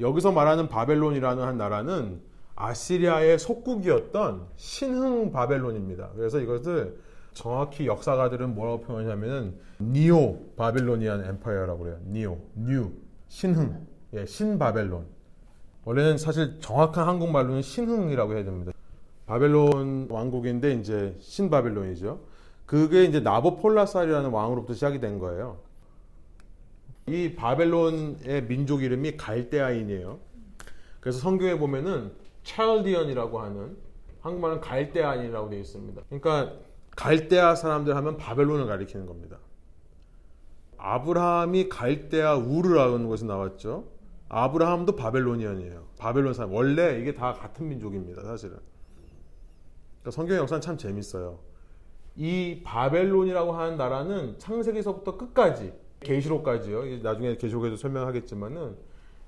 여기서 말하는 바벨론이라는 한 나라는 아시리아의 속국이었던 신흥 바벨론입니다. 그래서 이것을 정확히 역사가들은 뭐라고 표현하냐면은 니오 바빌로니안 엠파이어라고 그래요. 니오, 뉴, 신흥, 예, 신바벨론. 원래는 사실 정확한 한국말로는 신흥이라고 해야 됩니다. 바벨론 왕국인데 이제 신바벨론이죠. 그게 이제 나보폴라살이라는 왕으로부터 시작이 된 거예요. 이 바벨론의 민족 이름이 갈대아인이에요. 그래서 성경에 보면은 찰디언이라고 하는, 한국말은 갈대아인이라고 되어 있습니다. 그러니까 갈대아 사람들 하면 바벨론을 가리키는 겁니다. 아브라함이 갈대아 우르라는 곳에서 나왔죠. 아브라함도 바벨로니언이에요. 바벨론 사람. 원래 이게 다 같은 민족입니다, 사실은. 그러니까 성경의 역사는 참 재밌어요. 이 바벨론이라고 하는 나라는 창세기서부터 끝까지, 계시록까지요. 나중에 계시록에도 설명하겠지만은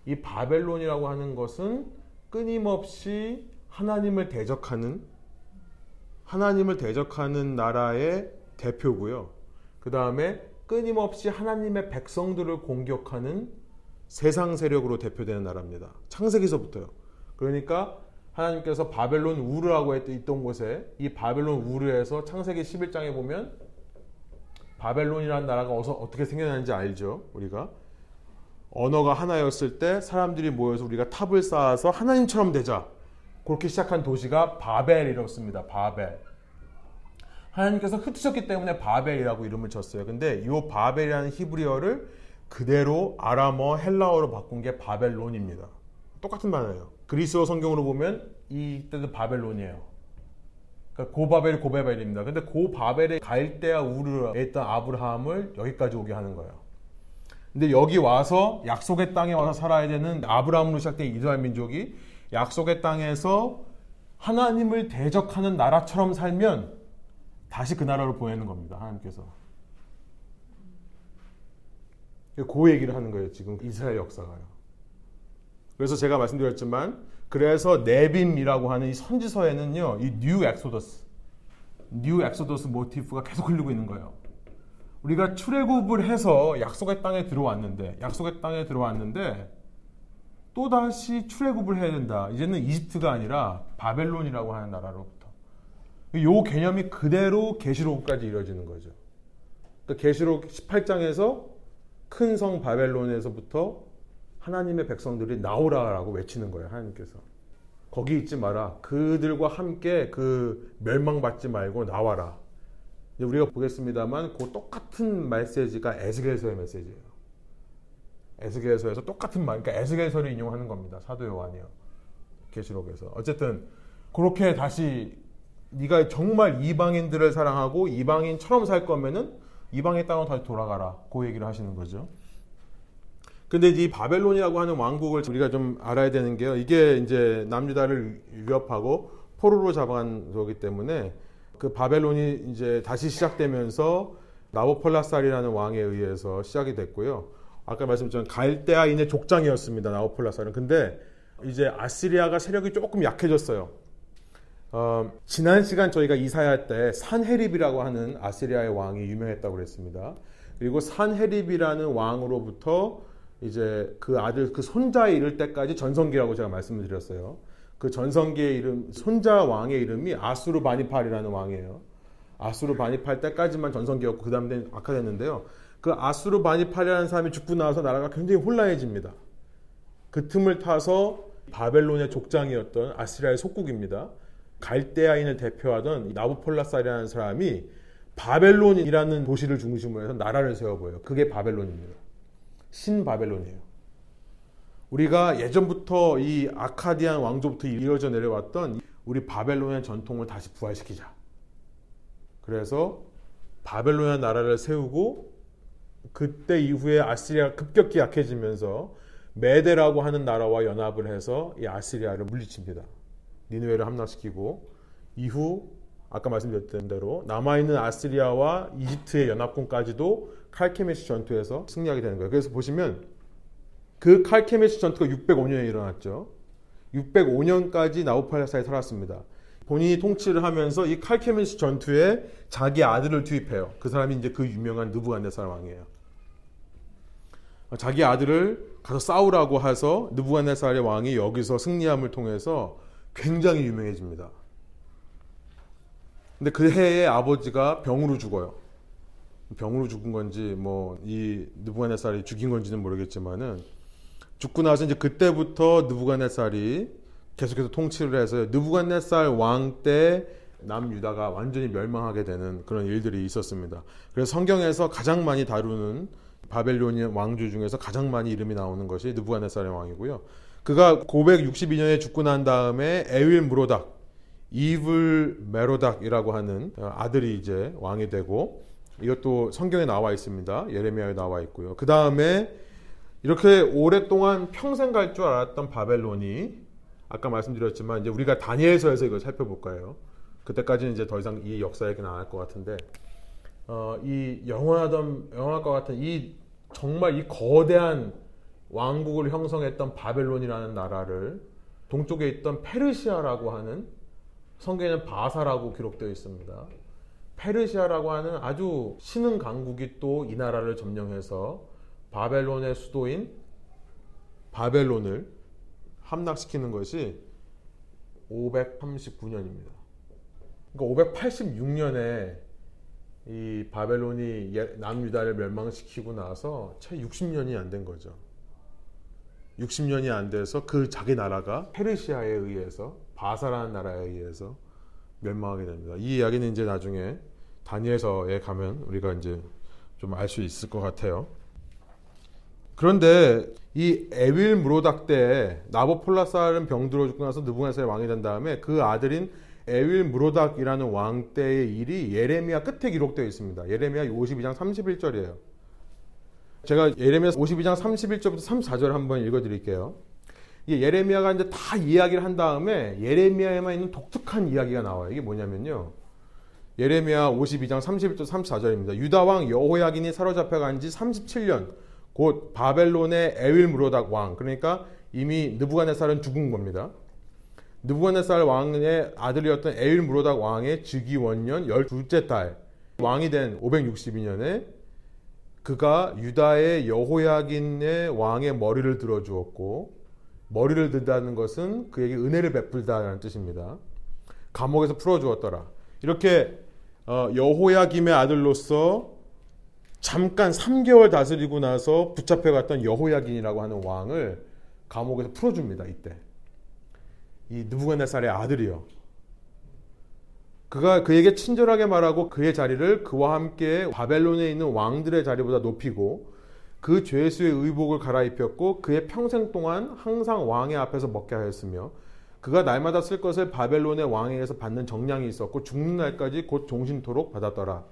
이 바벨론이라고 하는 것은 끊임없이 하나님을 대적하는 나라의 대표고요. 그 다음에 끊임없이 하나님의 백성들을 공격하는 세상 세력으로 대표되는 나라입니다. 창세기서부터요. 그러니까 하나님께서 바벨론 우르라고 했던 곳에, 이 바벨론 우르에서 창세기 11장에 보면 바벨론이라는 나라가 어떻게 생겨나는지 알죠. 우리가 언어가 하나였을 때 사람들이 모여서 우리가 탑을 쌓아서 하나님처럼 되자, 그렇게 시작한 도시가 바벨이었습니다. 바벨. 하나님께서 흩으셨기 때문에 바벨이라고 이름을 쳤어요. 근데 이 바벨이라는 히브리어를 그대로 아람어, 헬라어로 바꾼 게 바벨론입니다. 똑같은 단어예요. 그리스어 성경으로 보면 이때도 바벨론이에요. 그러니까 고바벨이 고바벨입니다. 근데 고바벨의 갈대아 우르에 있던 아브라함을 여기까지 오게 하는 거예요. 근데 여기 와서 약속의 땅에 와서 살아야 되는 아브라함으로 시작된 이스라엘 민족이 약속의 땅에서 하나님을 대적하는 나라처럼 살면 다시 그 나라로 보내는 겁니다. 하나님께서. 그 얘기를 하는 거예요. 지금 이스라엘 역사가요. 그래서 제가 말씀드렸지만 그래서 네빔이라고 하는 이 선지서에는요. 이 뉴 엑소더스 모티프가 계속 흘리고 있는 거예요. 우리가 출애굽을 해서 약속의 땅에 들어왔는데 또다시 출애굽을 해야 된다. 이제는 이집트가 아니라 바벨론이라고 하는 나라로부터. 이 개념이 그대로 계시록까지 이루어지는 거죠. 그러니까 계시록 18장에서 큰 성 바벨론에서부터 하나님의 백성들이 나오라라고 외치는 거예요. 하나님께서. 거기 있지 마라. 그들과 함께 그 멸망받지 말고 나와라. 우리가 보겠습니다만 그 똑같은 메시지가 에스겔서의 메시지예요. 에스겔서에서 똑같은 말, 그러니까 에스겔서를 인용하는 겁니다. 사도 요한이요. 계시록에서. 어쨌든 그렇게 다시 네가 정말 이방인들을 사랑하고 이방인처럼 살 거면은 이방의 땅으로 다시 돌아가라. 그 얘기를 하시는 거죠. 근데 이 바벨론이라고 하는 왕국을 우리가 좀 알아야 되는 게요. 이게 이제 남유다를 위협하고 포로로 잡아간 거기 때문에 그 바벨론이 이제 다시 시작되면서 나부콜라살이라는 왕에 의해서 시작이 됐고요. 아까 말씀드린 갈대아인의 족장이었습니다. 나부콜라살은. 근데 이제 아시리아가 세력이 조금 약해졌어요. 지난 시간 저희가 이사야 때 산헤립이라고 하는 아시리아의 왕이 유명했다고 그랬습니다. 그리고 산헤립이라는 왕으로부터 이제 그 아들, 그 손자에 이를 때까지 전성기라고 제가 말씀을 드렸어요. 그 전성기의 이름, 손자 왕의 이름이 아수르바니팔이라는 왕이에요. 아수르바니팔 때까지만 전성기였고 그 다음에 악화됐는데요. 그 아수르바니팔이라는 사람이 죽고 나서 나라가 굉장히 혼란해집니다. 그 틈을 타서 바벨론의 족장이었던 아시리아의 속국입니다. 갈대아인을 대표하던 나부콜라살이라는 사람이 바벨론이라는 도시를 중심으로 해서 나라를 세워보여요. 그게 바벨론입니다. 신바벨론이에요. 우리가 예전부터 이 아카디안 왕조부터 이어져 내려왔던 우리 바벨론의 전통을 다시 부활시키자. 그래서 바벨론의 나라를 세우고 그때 이후에 아시리아가 급격히 약해지면서 메대라고 하는 나라와 연합을 해서 이 아시리아를 물리칩니다. 니느웨를 함락시키고 이후 아까 말씀드렸던 대로 남아있는 아시리아와 이집트의 연합군까지도 칼케미시 전투에서 승리하게 되는 거예요. 그래서 보시면 그 칼케미시 전투가 605년에 일어났죠. 605년까지 나부칼라살이 살았습니다. 본인이 통치를 하면서 이 칼케미시 전투에 자기 아들을 투입해요. 그 사람이 이제 그 유명한 느부갓네살 왕이에요. 자기 아들을 가서 싸우라고 해서 느부갓네살의 왕이 여기서 승리함을 통해서 굉장히 유명해집니다. 근데 그 해에 아버지가 병으로 죽어요. 병으로 죽은 건지 뭐 이 느부갓네살이 죽인 건지는 모르겠지만은 죽고 나서 이제 그때부터 느부갓네살이 계속해서 통치를 해서 느부갓네살 왕 때 남유다가 완전히 멸망하게 되는 그런 일들이 있었습니다. 그래서 성경에서 가장 많이 다루는 바벨로니아 왕조 중에서 가장 많이 이름이 나오는 것이 느부갓네살의 왕이고요. 그가 962년에 죽고 난 다음에 에윌-메로닥, 이블-메로닥이라고 하는 아들이 이제 왕이 되고 이것도 성경에 나와 있습니다. 예레미야에 나와 있고요. 그 다음에 이렇게 오랫동안 평생 갈 줄 알았던 바벨론이 아까 말씀드렸지만 이제 우리가 다니엘서에서 이걸 살펴볼까요? 그때까지는 이제 더 이상 이 역사 얘기는 안 할 것 같은데 이 영원할 것 같은 이 정말 이 거대한 왕국을 형성했던 바벨론이라는 나라를 동쪽에 있던 페르시아라고 하는 성경에는 바사라고 기록되어 있습니다. 페르시아라고 하는 아주 신흥 강국이 또 이 나라를 점령해서 바벨론의 수도인 바벨론을 함락시키는 것이 539년입니다. 그러니까 586년에 이 바벨론이 남유다를 멸망시키고 나서 채 60년이 안 된 거죠. 60년이 안 돼서 그 자기 나라가 페르시아에 의해서 바사라는 나라에 의해서 멸망하게 됩니다. 이 이야기는 이제 나중에 다니엘서에 가면 우리가 이제 좀 알 수 있을 것 같아요. 그런데 이 에윌-메로닥 때 나부콜라살은 병들어 죽고 나서 느부갓네살이 왕이 된 다음에 그 아들인 에윌-메로닥이라는 왕 때의 일이 예레미야 끝에 기록되어 있습니다. 예레미야 52장 31절이에요. 제가 예레미야 52장 31절부터 34절 한번 읽어드릴게요. 이게 예레미야가 이제 다 이야기를 한 다음에 예레미야에만 있는 독특한 이야기가 나와요. 이게 뭐냐면요. 예레미야 52장 31절 34절입니다. 유다왕 여호야긴이 사로잡혀간 지 37년 곧 바벨론의 에윌므로닥 왕, 그러니까 이미 느부갓네살은 죽은 겁니다. 느부갓네살 왕의 아들이었던 에윌므로닥 왕의 즉위 원년 12째 달 왕이 된 562년에 그가 유다의 여호야긴의 왕의 머리를 들어주었고, 머리를 든다는 것은 그에게 은혜를 베풀다라는 뜻입니다. 감옥에서 풀어주었더라. 이렇게 여호야김의 아들로서 잠깐 3개월 다스리고 나서 붙잡혀갔던 여호야긴이라고 하는 왕을 감옥에서 풀어줍니다. 이때 이 느부갓네살의 아들이요, 그가 그에게 친절하게 말하고 그의 자리를 그와 함께 바벨론에 있는 왕들의 자리보다 높이고 그 죄수의 의복을 갈아입혔고 그의 평생 동안 항상 왕의 앞에서 먹게 하였으며 그가 날마다 쓸 것을 바벨론의 왕에게서 받는 정량이 있었고 죽는 날까지 곧 종신토록 받았더라.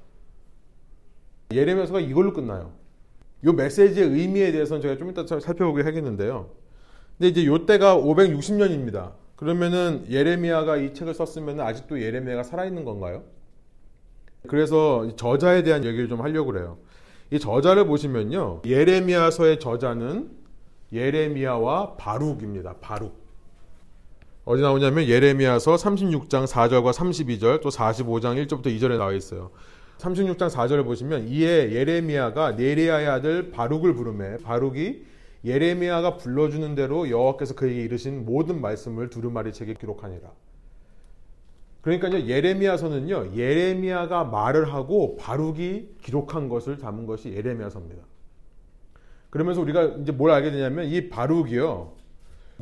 예레미야서가 이걸로 끝나요. 이 메시지의 의미에 대해서는 제가 좀 이따 살펴보긴 하겠는데요. 근데 이제 이때가 560년입니다. 그러면은 예레미야가 이 책을 썼으면 아직도 예레미야가 살아있는 건가요? 그래서 저자에 대한 얘기를 좀 하려고 그래요. 이 저자를 보시면요, 예레미야서의 저자는 예레미야와 바룩입니다. 바룩. 어디 나오냐면 예레미야서 36장 4절과 32절 또 45장 1절부터 2절에 나와 있어요. 36장 4절을 보시면 이에 예레미야가 네리야의 아들 바룩을 부르매 바룩이 예레미야가 불러주는 대로 여호와께서 그에게 이르신 모든 말씀을 두루마리 책에 기록하니라. 그러니까 예레미야서는요, 예레미야가 말을 하고 바룩이 기록한 것을 담은 것이 예레미야서입니다. 그러면서 우리가 이제 뭘 알게 되냐면 이 바룩이요,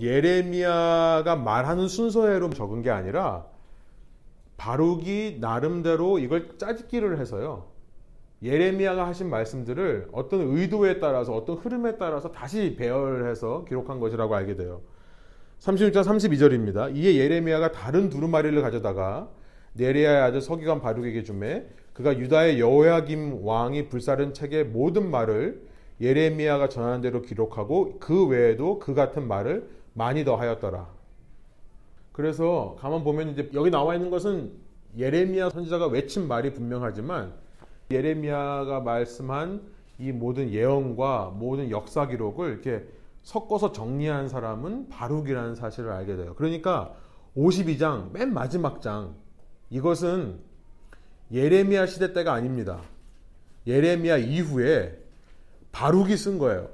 예레미야가 말하는 순서대로 적은 게 아니라 바룩이 나름대로 이걸 짜집기를 해서요, 예레미야가 하신 말씀들을 어떤 의도에 따라서 어떤 흐름에 따라서 다시 배열해서 기록한 것이라고 알게 돼요. 36장 32절입니다. 이에 예레미야가 다른 두루마리를 가져다가 네리야의 아들 서기관 바룩에게 주매 그가 유다의 여호야김 왕이 불사른 책의 모든 말을 예레미야가 전하는 대로 기록하고 그 외에도 그 같은 말을 많이 더 하였더라. 그래서 가만 보면 이제 여기 나와 있는 것은 예레미야 선지자가 외친 말이 분명하지만 예레미야가 말씀한 이 모든 예언과 모든 역사 기록을 이렇게 섞어서 정리한 사람은 바룩이라는 사실을 알게 돼요. 그러니까 52장 맨 마지막 장, 이것은 예레미야 시대 때가 아닙니다. 예레미야 이후에 바룩이 쓴 거예요.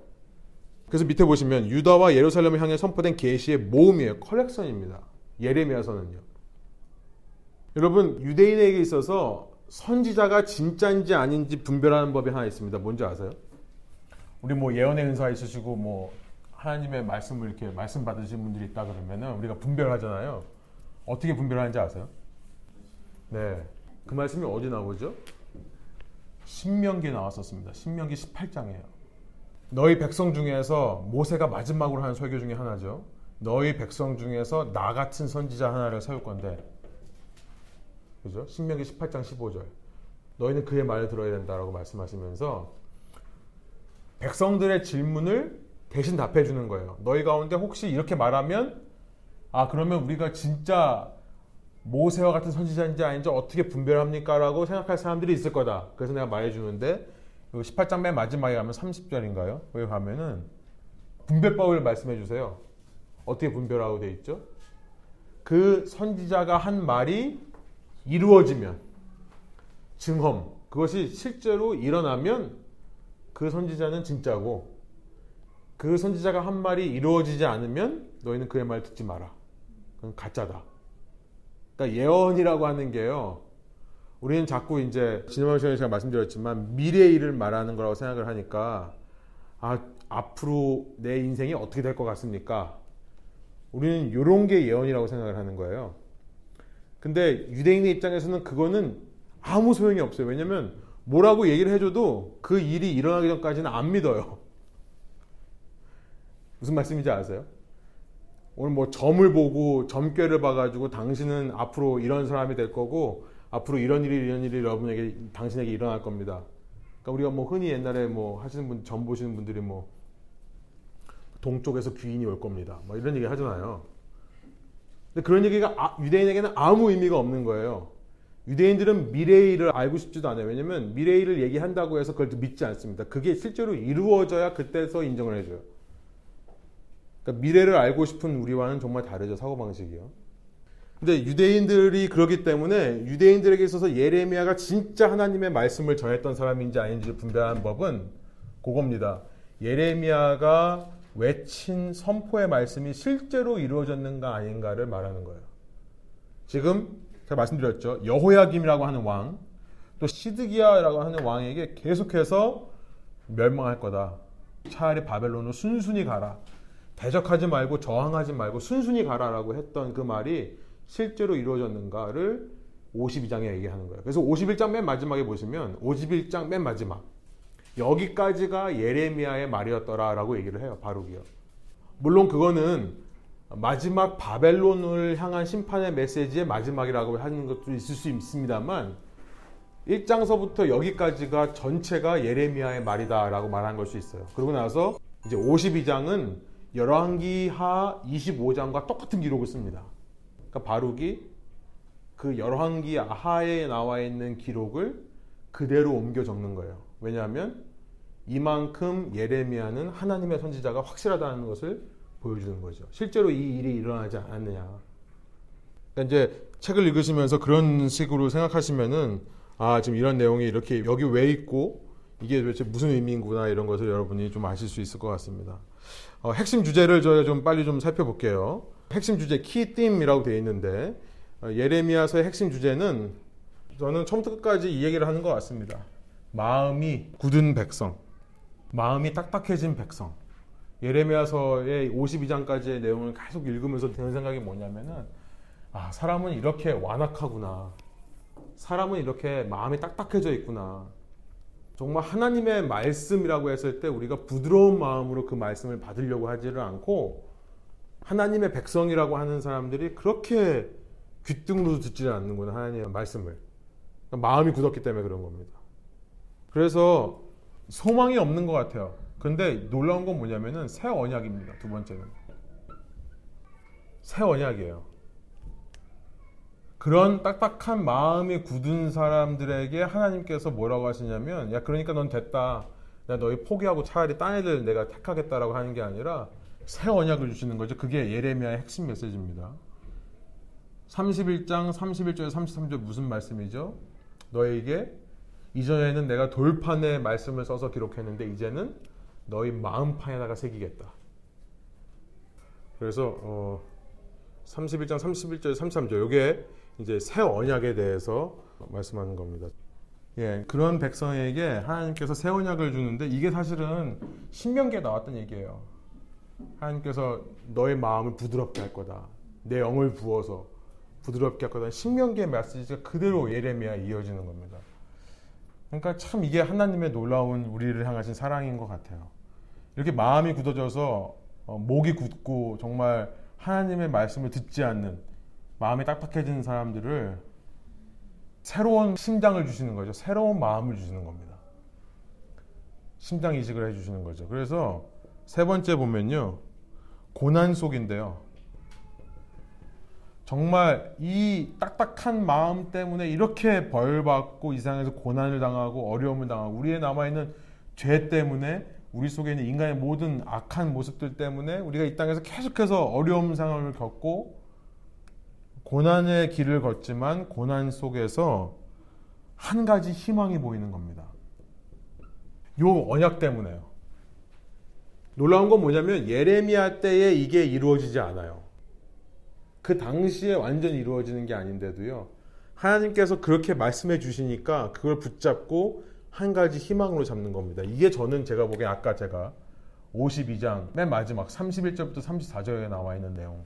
그래서 밑에 보시면 유다와 예루살렘을 향해 선포된 계시의 모음이에요. 컬렉션입니다. 예레미야서는요. 여러분, 유대인에게 있어서 선지자가 진짜인지 아닌지 분별하는 법이 하나 있습니다. 뭔지 아세요? 우리 뭐 예언의 은사 있으시고 뭐 하나님의 말씀을 이렇게 말씀 받으신 분들이 있다 그러면은 우리가 분별하잖아요. 어떻게 분별하는지 아세요? 네. 그 말씀이 어디 나오죠? 신명기에 나왔었습니다. 신명기 18장이에요. 너희 백성 중에서 모세가 마지막으로 하는 설교 중에 하나죠. 너희 백성 중에서 나 같은 선지자 하나를 세울 건데, 그죠? 신명기 18장 15절. 너희는 그의 말을 들어야 된다라고 말씀하시면서 백성들의 질문을 대신 답해 주는 거예요. 너희 가운데 혹시 이렇게 말하면, 아 그러면 우리가 진짜 모세와 같은 선지자인지 아닌지 어떻게 분별합니까? 라고 생각할 사람들이 있을 거다. 그래서 내가 말해주는데 18장 맨 마지막에 가면 30절인가요? 거기 가면은 분별법을 말씀해주세요. 어떻게 분별하고 돼 있죠? 그 선지자가 한 말이 이루어지면, 증험, 그것이 실제로 일어나면 그 선지자는 진짜고, 그 선지자가 한 말이 이루어지지 않으면 너희는 그의 말 듣지 마라. 그건 가짜다. 그러니까 예언이라고 하는 게요, 우리는 자꾸 이제 지난번 시간에 제가 말씀드렸지만 미래의 일을 말하는 거라고 생각을 하니까, 아 앞으로 내 인생이 어떻게 될 것 같습니까? 우리는 이런 게 예언이라고 생각을 하는 거예요. 근데 유대인의 입장에서는 그거는 아무 소용이 없어요. 왜냐면 뭐라고 얘기를 해줘도 그 일이 일어나기 전까지는 안 믿어요. 무슨 말씀인지 아세요? 오늘 뭐 점을 보고 점괘를 봐가지고 당신은 앞으로 이런 사람이 될 거고 앞으로 이런 일이 여러분에게, 당신에게 일어날 겁니다. 그러니까 우리가 뭐 흔히 옛날에 뭐 하시는 분, 점 보시는 분들이 뭐 동쪽에서 귀인이 올 겁니다. 뭐 이런 얘기 하잖아요. 근데 그런 얘기가 유대인에게는 아무 의미가 없는 거예요. 유대인들은 미래의 일을 알고 싶지도 않아요. 왜냐면 미래의 일을 얘기한다고 해서 그걸 믿지 않습니다. 그게 실제로 이루어져야 그때서 인정을 해줘요. 그러니까 미래를 알고 싶은 우리와는 정말 다르죠, 사고방식이요. 근데 유대인들이 그러기 때문에 유대인들에게 있어서 예레미야가 진짜 하나님의 말씀을 전했던 사람인지 아닌지를 분별하는 법은 그겁니다. 예레미야가 외친 선포의 말씀이 실제로 이루어졌는가 아닌가를 말하는 거예요. 지금 제가 말씀드렸죠. 여호야김이라고 하는 왕, 또 시드기야라고 하는 왕에게 계속해서 멸망할 거다. 차라리 바벨론으로 순순히 가라. 대적하지 말고 저항하지 말고 순순히 가라라고 했던 그 말이 실제로 이루어졌는가를 52장에 얘기하는 거예요. 그래서 51장 맨 마지막에 보시면 51장 맨 마지막 여기까지가 예레미야의 말이었더라라고 얘기를 해요. 바룩이요. 물론 그거는 마지막 바벨론을 향한 심판의 메시지의 마지막이라고 하는 것도 있을 수 있습니다만 1장서부터 여기까지가 전체가 예레미야의 말이다라고 말한 걸 수 있어요. 그러고 나서 이제 52장은 열왕기하 25장과 똑같은 기록을 씁니다. 그러니까 바룩이 그 열왕기하에 나와 있는 기록을 그대로 옮겨 적는 거예요. 왜냐하면 이만큼 예레미야는 하나님의 선지자가 확실하다는 것을 보여주는 거죠. 실제로 이 일이 일어나지 않았느냐. 그러니까 이제 책을 읽으시면서 그런 식으로 생각하시면은 아 지금 이런 내용이 이렇게 여기 왜 있고 이게 도대체 무슨 의미인구나 이런 것을 여러분이 좀 아실 수 있을 것 같습니다. 핵심 주제를 저희가 좀 빨리 좀 살펴볼게요. 핵심 주제 키팀이라고 되어 있는데 예레미야서의 핵심 주제는 저는 처음부터 끝까지 이 얘기를 하는 것 같습니다. 마음이 굳은 백성, 마음이 딱딱해진 백성. 예레미야서의 52장까지의 내용을 계속 읽으면서 드는 생각이 뭐냐면은 아 사람은 이렇게 완악하구나. 사람은 이렇게 마음이 딱딱해져 있구나. 정말 하나님의 말씀이라고 했을 때 우리가 부드러운 마음으로 그 말씀을 받으려고 하지를 않고 하나님의 백성이라고 하는 사람들이 그렇게 귓등으로 듣지를 않는구나. 하나님의 말씀을. 그러니까 마음이 굳었기 때문에 그런 겁니다. 그래서 소망이 없는 것 같아요. 근데 놀라운 건 뭐냐면은 새 언약입니다. 두 번째는. 새 언약이에요. 그런 딱딱한 마음이 굳은 사람들에게 하나님께서 뭐라고 하시냐면 야 그러니까 넌 됐다. 나 너희 포기하고 차라리 딴 애들 내가 택하겠다라고 하는 게 아니라 새 언약을 주시는 거죠. 그게 예레미야의 핵심 메시지입니다. 31장 31절에서 33절 무슨 말씀이죠? 너에게 이전에는 내가 돌판에 말씀을 써서 기록했는데 이제는 너희 마음판에다가 새기겠다. 그래서 31장 31절 33절 이게 이제 새 언약에 대해서 말씀하는 겁니다. 예, 그런 백성에게 하나님께서 새 언약을 주는데 이게 사실은 신명기에 나왔던 얘기예요. 하나님께서 너의 마음을 부드럽게 할 거다. 내 영을 부어서 부드럽게 할 거다. 신명기의 메시지가 그대로 예레미야에 이어지는 겁니다. 그러니까 참 이게 하나님의 놀라운 우리를 향하신 사랑인 것 같아요. 이렇게 마음이 굳어져서 목이 굳고 정말 하나님의 말씀을 듣지 않는 마음이 딱딱해지는 사람들을 새로운 심장을 주시는 거죠. 새로운 마음을 주시는 겁니다. 심장 이식을 해주시는 거죠. 그래서 세 번째 보면요. 고난 속인데요. 정말 이 딱딱한 마음 때문에 이렇게 벌받고 이 세상에서 고난을 당하고 어려움을 당하고 우리의 남아있는 죄 때문에 우리 속에 있는 인간의 모든 악한 모습들 때문에 우리가 이 땅에서 계속해서 어려움 상황을 겪고 고난의 길을 걷지만 고난 속에서 한 가지 희망이 보이는 겁니다. 요 언약 때문에요. 놀라운 건 뭐냐면 예레미야 때에 이게 이루어지지 않아요. 그 당시에 완전히 이루어지는 게 아닌데도요. 하나님께서 그렇게 말씀해 주시니까 그걸 붙잡고 한 가지 희망으로 잡는 겁니다. 이게 저는 제가 보기엔 아까 제가 52장 맨 마지막 31절부터 34절에 나와 있는 내용.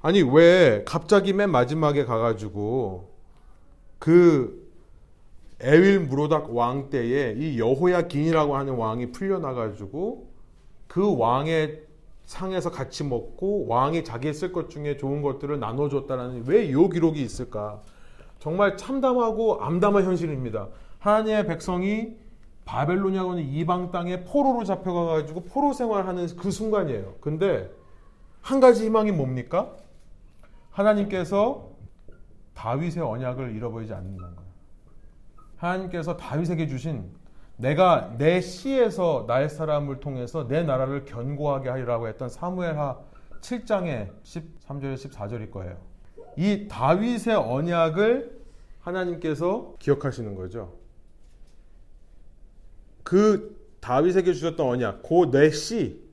아니 왜 갑자기 맨 마지막에 가가지고 그 에윌-무로닥 왕 때에 이 여호야긴이라고 하는 왕이 풀려나가지고 그 왕의 상에서 같이 먹고 왕이 자기의 쓸 것 중에 좋은 것들을 나눠줬다라는 왜 이 기록이 있을까? 정말 참담하고 암담한 현실입니다. 하나님의 백성이 바벨로니아는 이방 땅에 포로로 잡혀가가지고 포로 생활하는 그 순간이에요. 근데 한 가지 희망이 뭡니까? 하나님께서 다윗의 언약을 잃어버리지 않는다는 거예요. 하나님께서 다윗에게 주신, 내가 내 씨에서 나의 사람을 통해서 내 나라를 견고하게 하리라고 했던 사무엘하 7장의 13절 14절일 거예요. 이 다윗의 언약을 하나님께서 기억하시는 거죠. 그 다윗에게 주셨던 언약, 그 내 씨,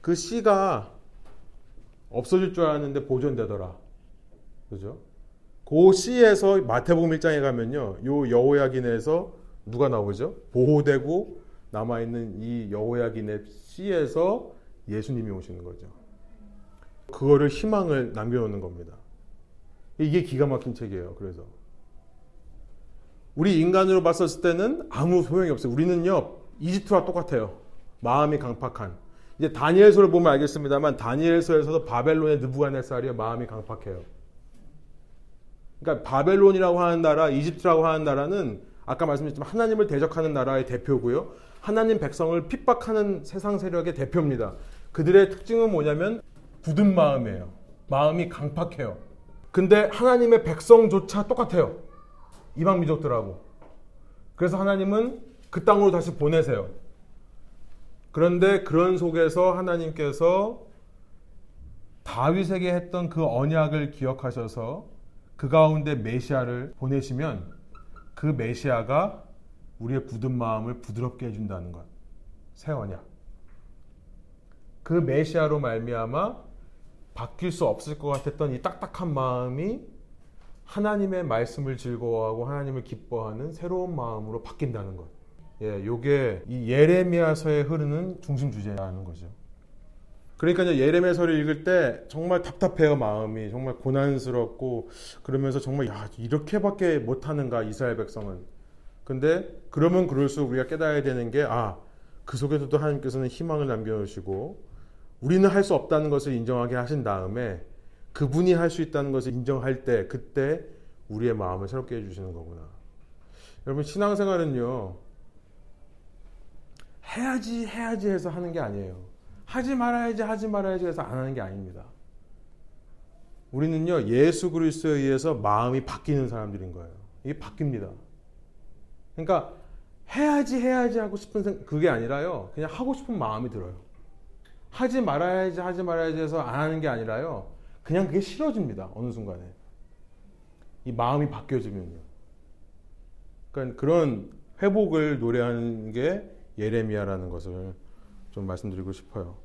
그 씨가 없어질 줄 알았는데 보존되더라. 그죠? 그 씨에서 마태복음 1장에 가면요, 요 여호야긴에서 누가 나오죠? 보호되고 남아있는 이 여호야긴의 씨에서 예수님이 오시는 거죠. 그거를 희망을 남겨놓는 겁니다. 이게 기가 막힌 책이에요. 그래서 우리 인간으로 봤었을 때는 아무 소용이 없어요. 우리는요, 이집트와 똑같아요. 마음이 강팍한. 이제 다니엘서를 보면 알겠습니다만, 다니엘서에서도 바벨론의 느부갓네살이요, 마음이 강팍해요. 그러니까 바벨론이라고 하는 나라, 이집트라고 하는 나라는 아까 말씀드렸지만 하나님을 대적하는 나라의 대표고요, 하나님 백성을 핍박하는 세상 세력의 대표입니다. 그들의 특징은 뭐냐면 굳은 마음이에요. 마음이 강팍해요. 근데 하나님의 백성조차 똑같아요, 이방 민족들하고. 그래서 하나님은 그 땅으로 다시 보내세요. 그런데 그런 속에서 하나님께서 다윗에게 했던 그 언약을 기억하셔서 그 가운데 메시아를 보내시면 그 메시아가 우리의 굳은 마음을 부드럽게 해준다는 것, 새 언약. 그 메시아로 말미암아 바뀔 수 없을 것 같았던 이 딱딱한 마음이 하나님의 말씀을 즐거워하고 하나님을 기뻐하는 새로운 마음으로 바뀐다는 것. 예, 요게 이 예레미야서에 흐르는 중심 주제라는 거죠. 그러니까 이제 예레미야서를 읽을 때 정말 답답해요. 마음이 정말 고난스럽고, 그러면서 정말 야, 이렇게밖에 못하는가 이스라엘 백성은. 근데 그러면 그럴수록 우리가 깨달아야 되는 게, 아, 그 속에서도 하나님께서는 희망을 남겨놓으시고 우리는 할 수 없다는 것을 인정하게 하신 다음에 그분이 할 수 있다는 것을 인정할 때, 그때 우리의 마음을 새롭게 해주시는 거구나. 여러분, 신앙생활은요, 해야지 해서 하는 게 아니에요. 하지 말아야지 해서 안 하는 게 아닙니다. 우리는요, 예수 그리스도에 의해서 마음이 바뀌는 사람들인 거예요. 이게 바뀝니다. 그러니까 해야지 하고 싶은 생각, 그게 아니라요, 그냥 하고 싶은 마음이 들어요. 하지 말아야지 해서 안 하는 게 아니라요, 그냥 그게 싫어집니다, 어느 순간에. 이 마음이 바뀌어지면요. 그러니까 그런 회복을 노래하는 게 예레미야라는 것을 좀 말씀드리고 싶어요.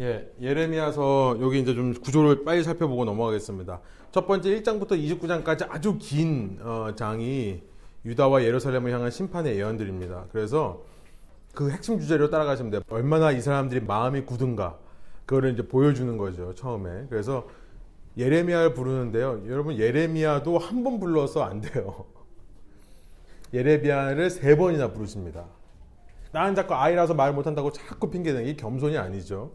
예, 예레미야서 여기 이제 좀 구조를 빨리 살펴보고 넘어가겠습니다. 첫 번째 1장부터 29장까지 아주 긴 장이 유다와 예루살렘을 향한 심판의 예언들입니다. 그래서 그 핵심 주제로 따라가시면 돼요. 얼마나 이 사람들이 마음이 굳은가, 그거를 이제 보여주는 거죠, 처음에. 그래서 예레미야를 부르는데요, 여러분, 예레미야도 한 번 불러서 안 돼요. 예레미야를 3번이나 부르십니다. 나는 자꾸 아이라서 말 못한다고 자꾸 핑계대는 게 겸손이 아니죠.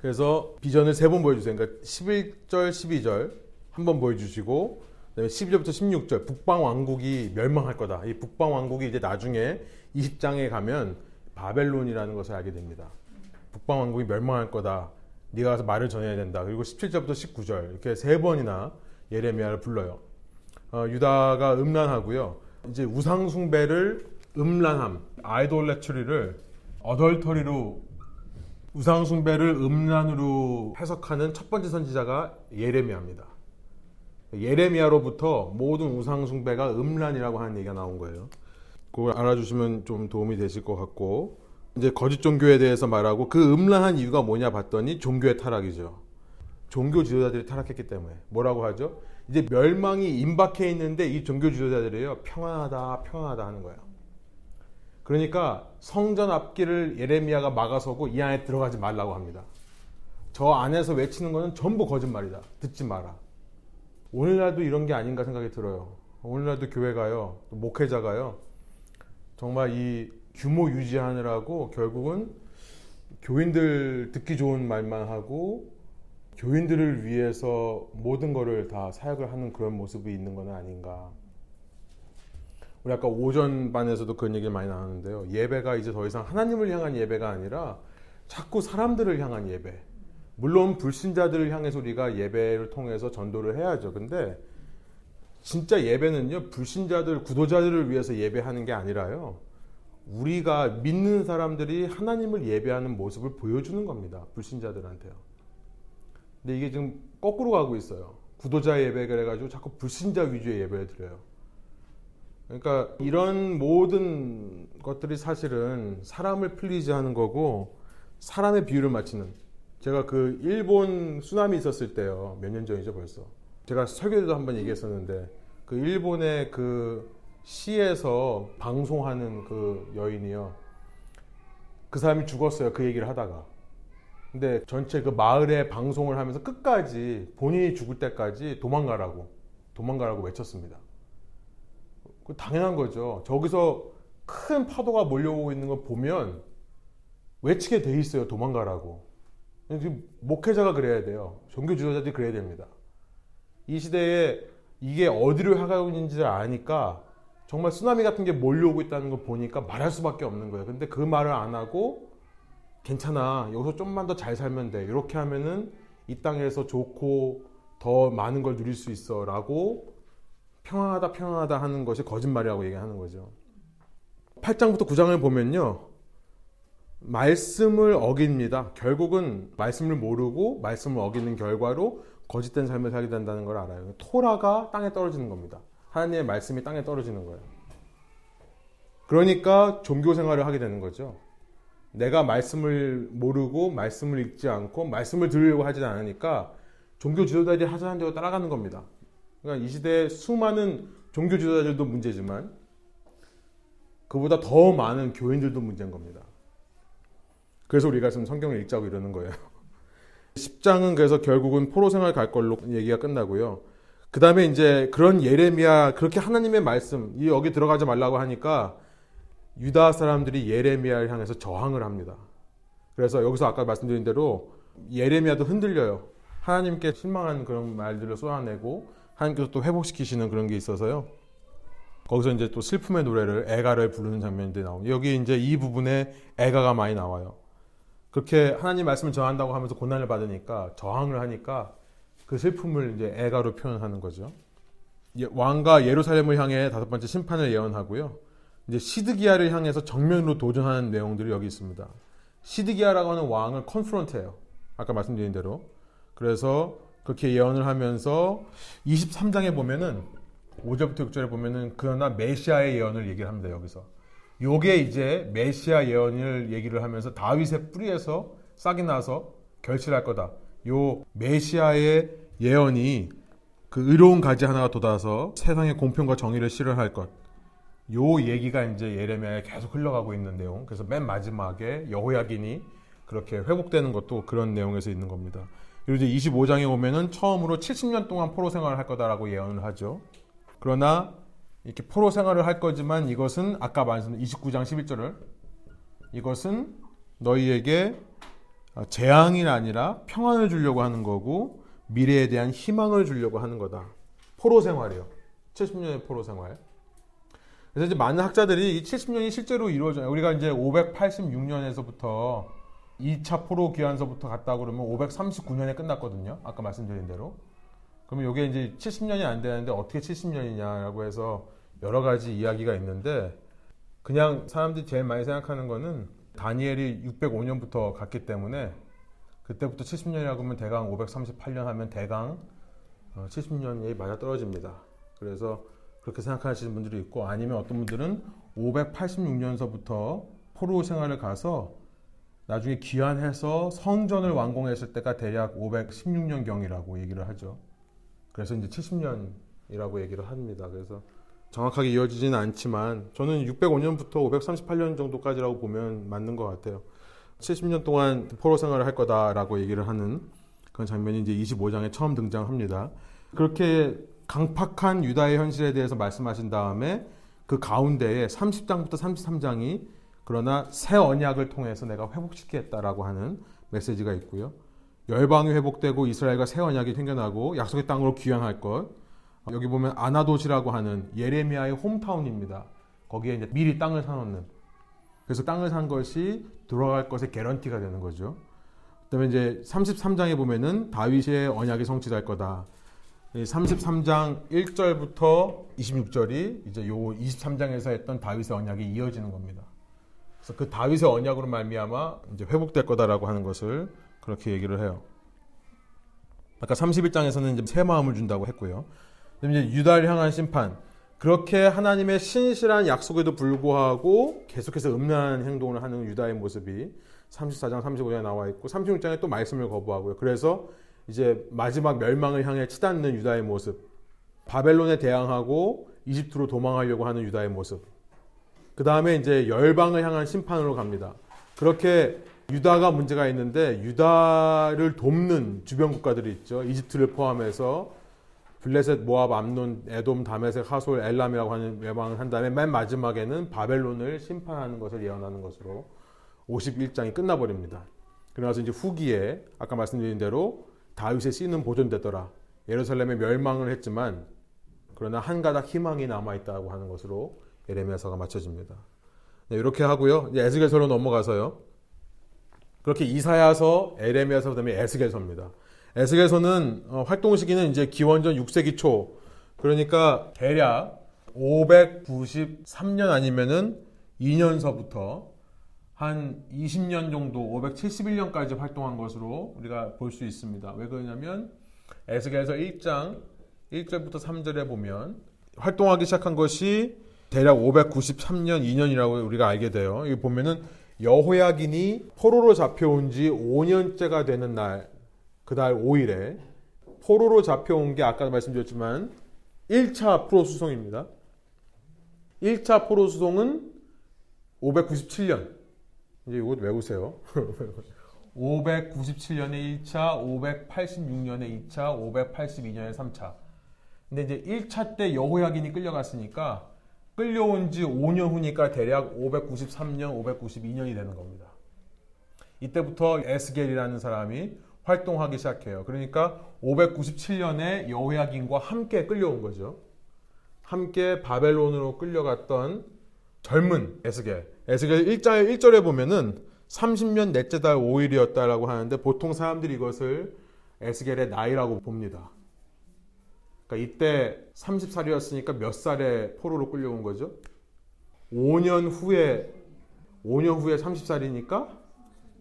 그래서 비전을 3번 보여주세요. 그러니까 11절, 12절 한번 보여주시고, 그다음에 12절부터 16절, 북방왕국이 멸망할 거다. 이 북방왕국이 이제 나중에 20장에 가면 바벨론이라는 것을 알게 됩니다. 북방왕국이 멸망할 거다, 네가 가서 말을 전해야 된다. 그리고 17절부터 19절, 이렇게 3번이나 예레미야를 불러요. 유다가 음란하고요, 이제 우상숭배를 음란함, 아이돌레츄리를 어덜터리로, 우상숭배를 음란으로 해석하는 첫 번째 선지자가 예레미야입니다. 예레미야로부터 모든 우상숭배가 음란이라고 하는 얘기가 나온 거예요. 그걸 알아주시면 좀 도움이 되실 것 같고, 이제 거짓 종교에 대해서 말하고, 그 음란한 이유가 뭐냐 봤더니 종교의 타락이죠. 종교 지도자들이 타락했기 때문에. 뭐라고 하죠? 이제 멸망이 임박해 있는데 이 종교 지도자들이요, 평안하다 하는 거예요. 그러니까 성전 앞길을 예레미야가 막아서고 이 안에 들어가지 말라고 합니다. 저 안에서 외치는 거는 전부 거짓말이다, 듣지 마라. 오늘날도 이런 게 아닌가 생각이 들어요. 오늘날도 교회가요, 목회자가요, 정말 이 규모 유지하느라고 결국은 교인들 듣기 좋은 말만 하고 교인들을 위해서 모든 거를 다 사역을 하는 그런 모습이 있는 건 아닌가. 우리 아까 오전반에서도 그런 얘기를 많이 나눴는데요. 예배가 이제 더 이상 하나님을 향한 예배가 아니라 자꾸 사람들을 향한 예배. 물론 불신자들을 향해서 우리가 예배를 통해서 전도를 해야죠. 근데 진짜 예배는요, 불신자들, 구도자들을 위해서 예배하는 게 아니라요, 우리가 믿는 사람들이 하나님을 예배하는 모습을 보여주는 겁니다. 불신자들한테요. 근데 이게 지금 거꾸로 가고 있어요. 구도자 예배 그래가지고 자꾸 불신자 위주의 예배를 드려요. 그러니까 이런 모든 것들이 사실은 사람을 플리즈 하는 거고, 사람의 비율을 맞추는, 제가 그 일본 쓰나미 있었을 때요, 몇 년 전이죠 벌써, 제가 설교에도 한번 얘기했었는데, 그 일본의 그 시에서 방송하는 그 여인이요, 그 사람이 죽었어요. 그 얘기를 하다가. 근데 전체 그 마을에 방송을 하면서 끝까지 본인이 죽을 때까지 도망가라고 외쳤습니다. 그 당연한 거죠. 저기서 큰 파도가 몰려오고 있는 걸 보면 외치게 돼 있어요. 도망가라고. 목회자가 그래야 돼요. 종교 지도자들이 그래야 됩니다. 이 시대에 이게 어디로 향하고 있는지를 아니까, 정말 쓰나미 같은 게 몰려오고 있다는 걸 보니까 말할 수밖에 없는 거예요. 근데 그 말을 안 하고, 괜찮아, 여기서 좀만 더 잘 살면 돼, 이렇게 하면은 이 땅에서 좋고 더 많은 걸 누릴 수 있어 라고 평안하다 하는 것이 거짓말이라고 얘기하는 거죠. 8장부터 9장을 보면요, 말씀을 어깁니다. 결국은 말씀을 모르고 말씀을 어기는 결과로 거짓된 삶을 살게 된다는 걸 알아요. 토라가 땅에 떨어지는 겁니다. 하나님의 말씀이 땅에 떨어지는 거예요. 그러니까 종교 생활을 하게 되는 거죠. 내가 말씀을 모르고 말씀을 읽지 않고 말씀을 들으려고 하지 않으니까 종교 지도자들이 하자는 대로 따라가는 겁니다. 그러니까 이 시대에 수많은 종교 지도자들도 문제지만 그보다 더 많은 교인들도 문제인 겁니다. 그래서 우리가 지금 성경을 읽자고 이러는 거예요. 10장은 그래서 결국은 포로 생활 갈 걸로 얘기가 끝나고요. 그 다음에 이제 그런 예레미야, 그렇게 하나님의 말씀, 여기 들어가지 말라고 하니까 유다 사람들이 예레미야를 향해서 저항을 합니다. 그래서 여기서 아까 말씀드린 대로 예레미야도 흔들려요. 하나님께 실망한 그런 말들을 쏟아내고 하나님께서 또 회복시키시는 그런 게 있어서요. 거기서 이제 또 슬픔의 노래를, 애가를 부르는 장면들이 나옵니다. 여기 이제 이 부분에 애가가 많이 나와요. 그렇게 하나님 말씀을 저항한다고 하면서 고난을 받으니까, 저항을 하니까 그 슬픔을 이제 애가로 표현하는 거죠. 왕과 예루살렘을 향해 5번째 심판을 예언하고요. 이제 시드기야를 향해서 정면으로 도전하는 내용들이 여기 있습니다. 시드기야라고 하는 왕을 컨프런트해요. 아까 말씀드린 대로. 그래서 그렇게 예언을 하면서 23장에 보면은 5절부터 6절에 보면은 그러나 메시아의 예언을 얘기를 합니다. 여기서. 요게 이제 메시아 예언을 얘기를 하면서 다윗의 뿌리에서 싹이 나서 결실할 거다. 요 메시아의 예언이 그 의로운 가지 하나가 돋아서 세상의 공평과 정의를 실현할 것. 요 얘기가 이제 예레미야에 계속 흘러가고 있는 내용. 그래서 맨 마지막에 여호야긴이 그렇게 회복되는 것도 그런 내용에서 있는 겁니다. 그리고 이제 25장에 오면은 처음으로 70년 동안 포로 생활을 할 거다라고 예언을 하죠. 그러나 이렇게 포로 생활을 할 거지만 이것은 아까 말씀드린 29장 11절을 이것은 너희에게 재앙이 아니라 평안을 주려고 하는 거고 미래에 대한 희망을 주려고 하는 거다. 포로 생활이요. 70년의 포로 생활. 그래서 이제 많은 학자들이 이 70년이 실제로 이루어져요. 우리가 이제 586년에서부터 2차 포로 귀환서부터 갔다 그러면 539년에 끝났거든요. 아까 말씀드린 대로. 그러면 이게 이제 70년이 안 되는데 어떻게 70년이냐라고 해서 여러 가지 이야기가 있는데, 그냥 사람들이 제일 많이 생각하는 거는 다니엘이 605년부터 갔기 때문에 그때부터 70년이라고 하면 대강 538년 하면 대강 70년이 맞아떨어집니다. 그래서 그렇게 생각하시는 분들이 있고, 아니면 어떤 분들은 586년서부터 포로 생활을 가서 나중에 귀환해서 성전을 완공했을 때가 대략 516년경이라고 얘기를 하죠. 그래서 이제 70년이라고 얘기를 합니다. 그래서 정확하게 이어지지는 않지만 저는 605년부터 538년 정도까지라고 보면 맞는 것 같아요. 70년 동안 포로 생활을 할 거다라고 얘기를 하는 그런 장면이 이제 25장에 처음 등장합니다. 그렇게 강팍한 유다의 현실에 대해서 말씀하신 다음에 그 가운데에 30장부터 33장이 그러나 새 언약을 통해서 내가 회복시키겠다라고 하는 메시지가 있고요. 열방이 회복되고 이스라엘과 새 언약이 생겨나고 약속의 땅으로 귀환할 것, 여기 보면 아나돗이라고 하는 예레미야의 홈타운입니다. 거기에 이제 미리 땅을 사놓는, 그래서 땅을 산 것이 들어갈 것의 개런티가 되는 거죠. 그다음에 이제 33장에 보면은 다윗의 언약이 성취될 거다. 33장 1절부터 26절이 이제 요 23장에서 했던 다윗의 언약이 이어지는 겁니다. 그래서 그 다윗의 언약으로 말미암아 이제 회복될 거다라고 하는 것을 그렇게 얘기를 해요. 아까 31장에서는 이제 새 마음을 준다고 했고요. 그다음에 이제 유다를 향한 심판. 그렇게 하나님의 신실한 약속에도 불구하고 계속해서 음란한 행동을 하는 유다의 모습이 34장, 35장에 나와 있고 36장에 또 말씀을 거부하고요. 그래서 이제 마지막 멸망을 향해 치닫는 유다의 모습, 바벨론에 대항하고 이집트로 도망하려고 하는 유다의 모습, 그 다음에 이제 열방을 향한 심판으로 갑니다. 그렇게 유다가 문제가 있는데 유다를 돕는 주변 국가들이 있죠. 이집트를 포함해서 블레셋, 모압, 암논, 에돔, 다메섹, 하솔, 엘람이라고 하는 멸망을 한 다음에 맨 마지막에는 바벨론을 심판하는 것을 예언하는 것으로 51장이 끝나버립니다. 그러나서 이제 후기에 아까 말씀드린 대로 다윗의 씨는 보존되더라. 예루살렘에 멸망을 했지만 그러나 한 가닥 희망이 남아있다고 하는 것으로 예레미야서가 마쳐집니다. 네, 이렇게 하고요. 이제 에스겔서로 넘어가서요. 그렇게 이사야서, 예레미야서, 그다음에 에스겔서입니다. 에스겔서는 활동 시기는 이제 기원전 6세기 초, 그러니까 대략 593년 아니면은 2년서부터 한 20년 정도, 571년까지 활동한 것으로 우리가 볼 수 있습니다. 왜 그러냐면 에스겔서 1장 1절부터 3절에 보면 활동하기 시작한 것이 대략 593년 2년이라고 우리가 알게 돼요. 여기 보면은 여호야긴이 포로로 잡혀온 지 5년째가 되는 날, 그달 5일에 포로로 잡혀온 게 아까 말씀드렸지만 1차 포로 수송입니다. 1차 포로 수송은 597년. 이제 이거 외우세요. 597년에 1차, 586년에 2차, 582년에 3차. 근데 이제 1차 때 여호야긴이 끌려갔으니까 끌려온 지 5년 후니까 대략 593년, 592년이 되는 겁니다. 이때부터 에스겔이라는 사람이 활동하기 시작해요. 그러니까 597년에 여호야긴과 함께 끌려온 거죠. 함께 바벨론으로 끌려갔던 젊은 에스겔. 에스겔 1장 1절에 보면은 30년 넷째 달 5일이었다라고 하는데 보통 사람들이 이것을 에스겔의 나이라고 봅니다. 그러니까 이때 30살이었으니까 몇 살에 포로로 끌려온 거죠? 5년 후에 30살이니까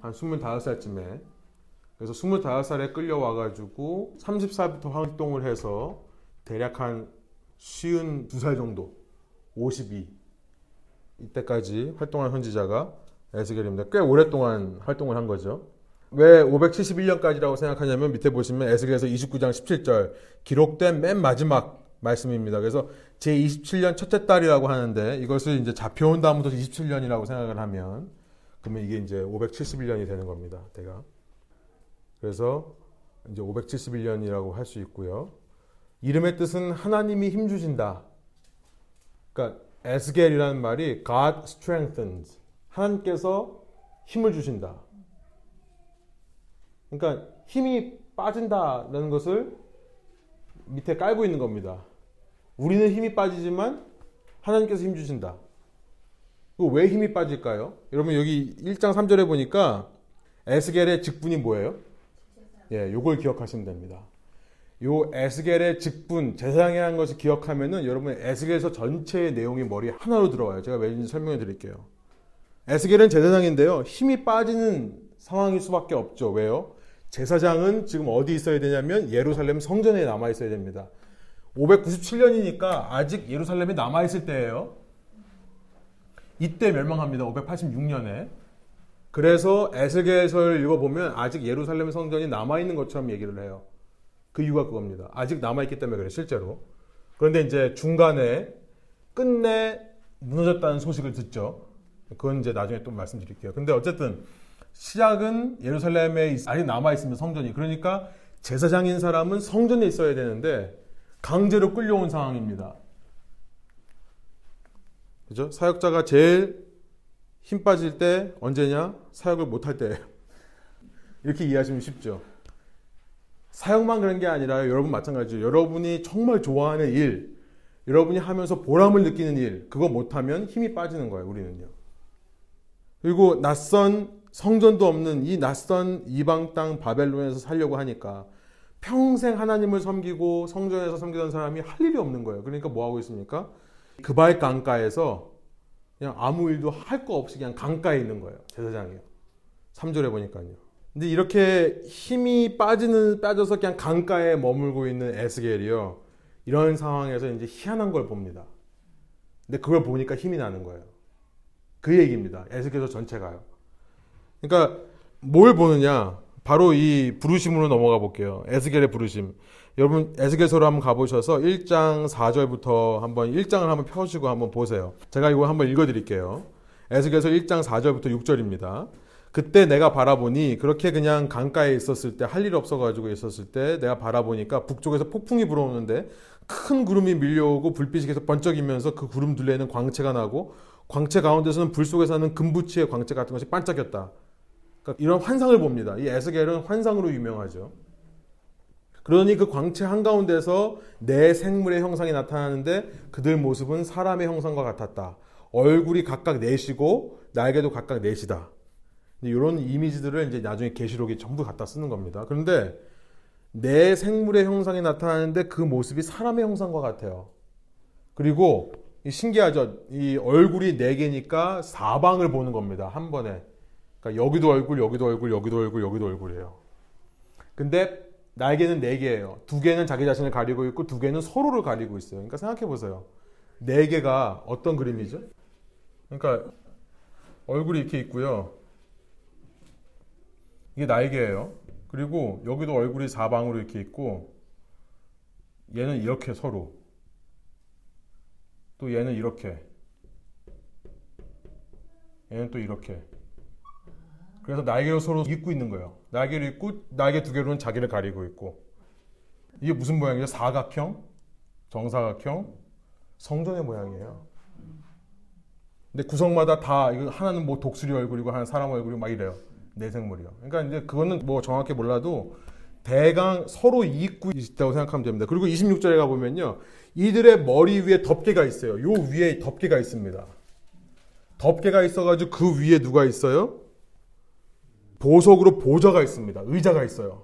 한 25살쯤에, 그래서 25살에 끌려와가지고 30살부터 활동을 해서 대략 한 52살 정도, 52, 이때까지 활동한 현지자가 에스겔입니다. 꽤 오랫동안 활동을 한 거죠. 왜 571년까지라고 생각하냐면 밑에 보시면 에스겔에서 29장 17절 기록된 맨 마지막 말씀입니다. 그래서 제27년 첫째 달이라고 하는데 이것을 이제 잡혀온 다음부터 27년이라고 생각을 하면 그러면 이게 이제 571년이 되는 겁니다. 대략. 그래서 이제 571년이라고 할 수 있고요. 이름의 뜻은 하나님이 힘주신다. 그러니까 에스겔이라는 말이 God strengthens, 하나님께서 힘을 주신다. 그러니까 힘이 빠진다라는 것을 밑에 깔고 있는 겁니다. 우리는 힘이 빠지지만 하나님께서 힘 주신다. 왜 힘이 빠질까요? 여러분 여기 1장 3절에 보니까 에스겔의 직분이 뭐예요? 예, 요걸 기억하시면 됩니다. 요 에스겔의 직분, 제사장이라는 것을 기억하면은 여러분 에스겔서 전체의 내용이 머리 하나로 들어와요. 제가 왠지 설명해 드릴게요. 에스겔은 제사장인데요. 힘이 빠지는 상황일 수밖에 없죠. 왜요? 제사장은 지금 어디 있어야 되냐면 예루살렘 성전에 남아 있어야 됩니다. 597년이니까 아직 예루살렘에 남아 있을 때예요. 이때 멸망합니다. 586년에. 그래서 에스겔서를 읽어보면 아직 예루살렘 성전이 남아있는 것처럼 얘기를 해요. 그 이유가 그겁니다. 아직 남아있기 때문에 그래요, 실제로. 그런데 이제 중간에 끝내 무너졌다는 소식을 듣죠. 그건 이제 나중에 또 말씀드릴게요. 근데 어쨌든 시작은 예루살렘에 아직 남아있으면 성전이. 그러니까 제사장인 사람은 성전에 있어야 되는데 강제로 끌려온 상황입니다. 그죠? 사역자가 제일 힘 빠질 때 언제냐? 사역을 못할 때예요. 이렇게 이해하시면 쉽죠. 사역만 그런 게 아니라 여러분 마찬가지죠. 여러분이 정말 좋아하는 일, 여러분이 하면서 보람을 느끼는 일, 그거 못하면 힘이 빠지는 거예요, 우리는요. 그리고 낯선 성전도 없는 이 낯선 이방 땅 바벨론에서 살려고 하니까 평생 하나님을 섬기고 성전에서 섬기던 사람이 할 일이 없는 거예요. 그러니까 뭐 하고 있습니까? 그발 강가에서 그냥 아무 일도 할 거 없이 그냥 강가에 있는 거예요, 제사장이요. 3절에 보니까요. 근데 이렇게 힘이 빠져서 그냥 강가에 머물고 있는 에스겔이요. 이런 상황에서 이제 희한한 걸 봅니다. 근데 그걸 보니까 힘이 나는 거예요. 그 얘기입니다. 에스겔서 전체가요. 그러니까 뭘 보느냐? 바로 이 부르심으로 넘어가 볼게요. 에스겔의 부르심. 여러분 에스겔서로 한번 가보셔서 1장 4절부터 한번 1장을 한번 펴시고 한번 보세요. 제가 이거 한번 읽어드릴게요. 에스겔서 1장 4절부터 6절입니다. 그때 내가 바라보니, 그렇게 그냥 강가에 있었을 때, 할 일 없어가지고 있었을 때 내가 바라보니까 북쪽에서 폭풍이 불어오는데 큰 구름이 밀려오고 불빛이 계속 번쩍이면서 그 구름 둘레에는 광채가 나고 광채 가운데서는 불 속에 사는 금부치의 광채 같은 것이 반짝였다. 그러니까 이런 환상을 봅니다. 이 에스겔은 환상으로 유명하죠. 그러니 그 광채 한가운데서 네 생물의 형상이 나타나는데 그들 모습은 사람의 형상과 같았다. 얼굴이 각각 넷이고 날개도 각각 넷이다. 이런 이미지들을 이제 나중에 계시록이 전부 갖다 쓰는 겁니다. 그런데 네 생물의 형상이 나타나는데 그 모습이 사람의 형상과 같아요. 그리고 신기하죠. 이 얼굴이 네 개니까 사방을 보는 겁니다, 한 번에. 그러니까 여기도 얼굴, 여기도 얼굴, 여기도 얼굴, 여기도 얼굴이에요. 근데 날개는 네 개예요. 두 개는 자기 자신을 가리고 있고 두 개는 서로를 가리고 있어요. 그러니까 생각해 보세요. 네 개가 어떤 그림이죠? 그러니까 얼굴이 이렇게 있고요. 이게 날개예요. 그리고 여기도 얼굴이 사방으로 이렇게 있고, 얘는 이렇게 서로, 또 얘는 이렇게, 얘는 또 이렇게. 그래서 날개로 서로 입고 있는 거예요. 날개를 입고 날개 두 개로는 자기를 가리고 있고. 이게 무슨 모양이죠? 사각형, 정사각형, 성전의 모양이에요. 근데 구성마다 다 이거 하나는 뭐 독수리 얼굴이고 하나는 사람 얼굴이고 막 이래요. 내생물이요. 그러니까 이제 그거는 뭐 정확히 몰라도 대강 서로 잇고 있다고 생각하면 됩니다. 그리고 26절에 가보면요. 이들의 머리 위에 덮개가 있어요. 요 위에 덮개가 있습니다. 덮개가 있어가지고 그 위에 누가 있어요? 보석으로 보좌가 있습니다. 의자가 있어요.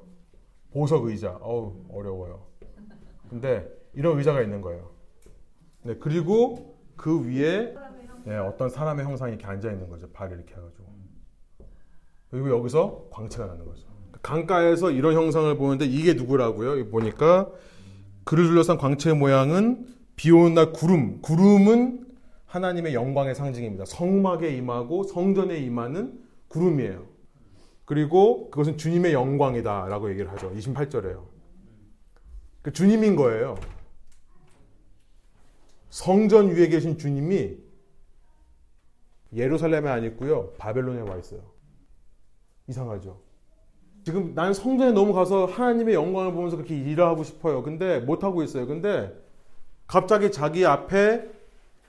보석 의자. 어우, 어려워요. 근데 이런 의자가 있는 거예요. 네, 그리고 그 위에 네, 어떤 사람의 형상이 이렇게 앉아 있는 거죠. 발을 이렇게 해가지고. 그리고 여기서 광채가 나는 거죠. 강가에서 이런 형상을 보는데 이게 누구라고요? 보니까 그를 둘러싼 광채의 모양은 비 오는 날 구름. 구름은 하나님의 영광의 상징입니다. 성막에 임하고 성전에 임하는 구름이에요. 그리고 그것은 주님의 영광이다 라고 얘기를 하죠. 28절에요. 그 주님인 거예요. 성전 위에 계신 주님이 예루살렘에 안 있고요, 바벨론에 와 있어요. 이상하죠. 지금 난 성전에 넘어가서 하나님의 영광을 보면서 그렇게 일하고 싶어요. 근데 못하고 있어요. 근데 갑자기 자기 앞에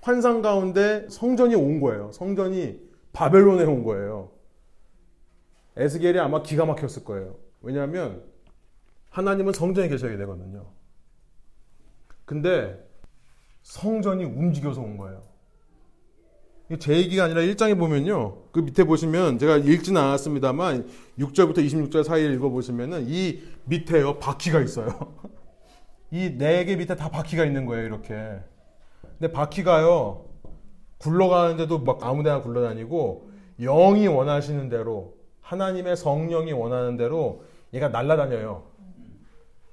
환상 가운데 성전이 온 거예요. 성전이 바벨론에 온 거예요. 에스겔이 아마 기가 막혔을 거예요. 왜냐하면 하나님은 성전에 계셔야 되거든요. 근데 성전이 움직여서 온 거예요. 제 얘기가 아니라 1장에 보면요. 그 밑에 보시면 제가 읽진 않았습니다만 6절부터 26절 사이를 읽어보시면은 이 밑에요. 바퀴가 있어요. 이 네 개 밑에 다 바퀴가 있는 거예요. 이렇게. 근데 바퀴가요. 굴러가는데도 막 아무 데나 굴러다니고 영이 원하시는 대로, 하나님의 성령이 원하는 대로 얘가 날아다녀요.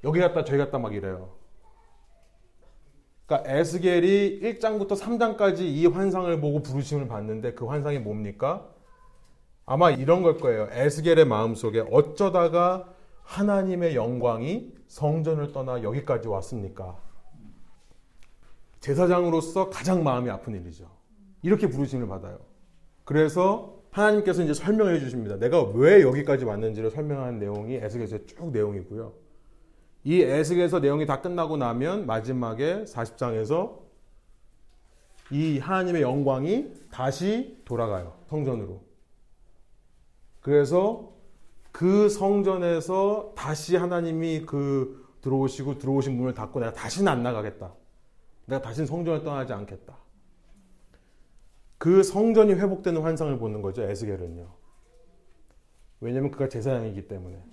여기 갔다 저기 갔다 막 이래요. 그러니까 에스겔이 1장부터 3장까지 이 환상을 보고 부르심을 받는데 그 환상이 뭡니까? 아마 이런 걸 거예요. 에스겔의 마음속에 어쩌다가 하나님의 영광이 성전을 떠나 여기까지 왔습니까? 제사장으로서 가장 마음이 아픈 일이죠. 이렇게 부르심을 받아요. 그래서 하나님께서 이제 설명해 주십니다. 내가 왜 여기까지 왔는지를 설명하는 내용이 에스겔서의 쭉 내용이고요. 이 에스겔서 내용이 다 끝나고 나면 마지막에 40장에서 이 하나님의 영광이 다시 돌아가요, 성전으로. 그래서 그 성전에서 다시 하나님이 그 들어오신 문을 닫고 내가 다시는 안 나가겠다. 내가 다시는 성전을 떠나지 않겠다. 그 성전이 회복되는 환상을 보는 거죠. 에스겔은요. 왜냐하면 그가 제사장이기 때문에.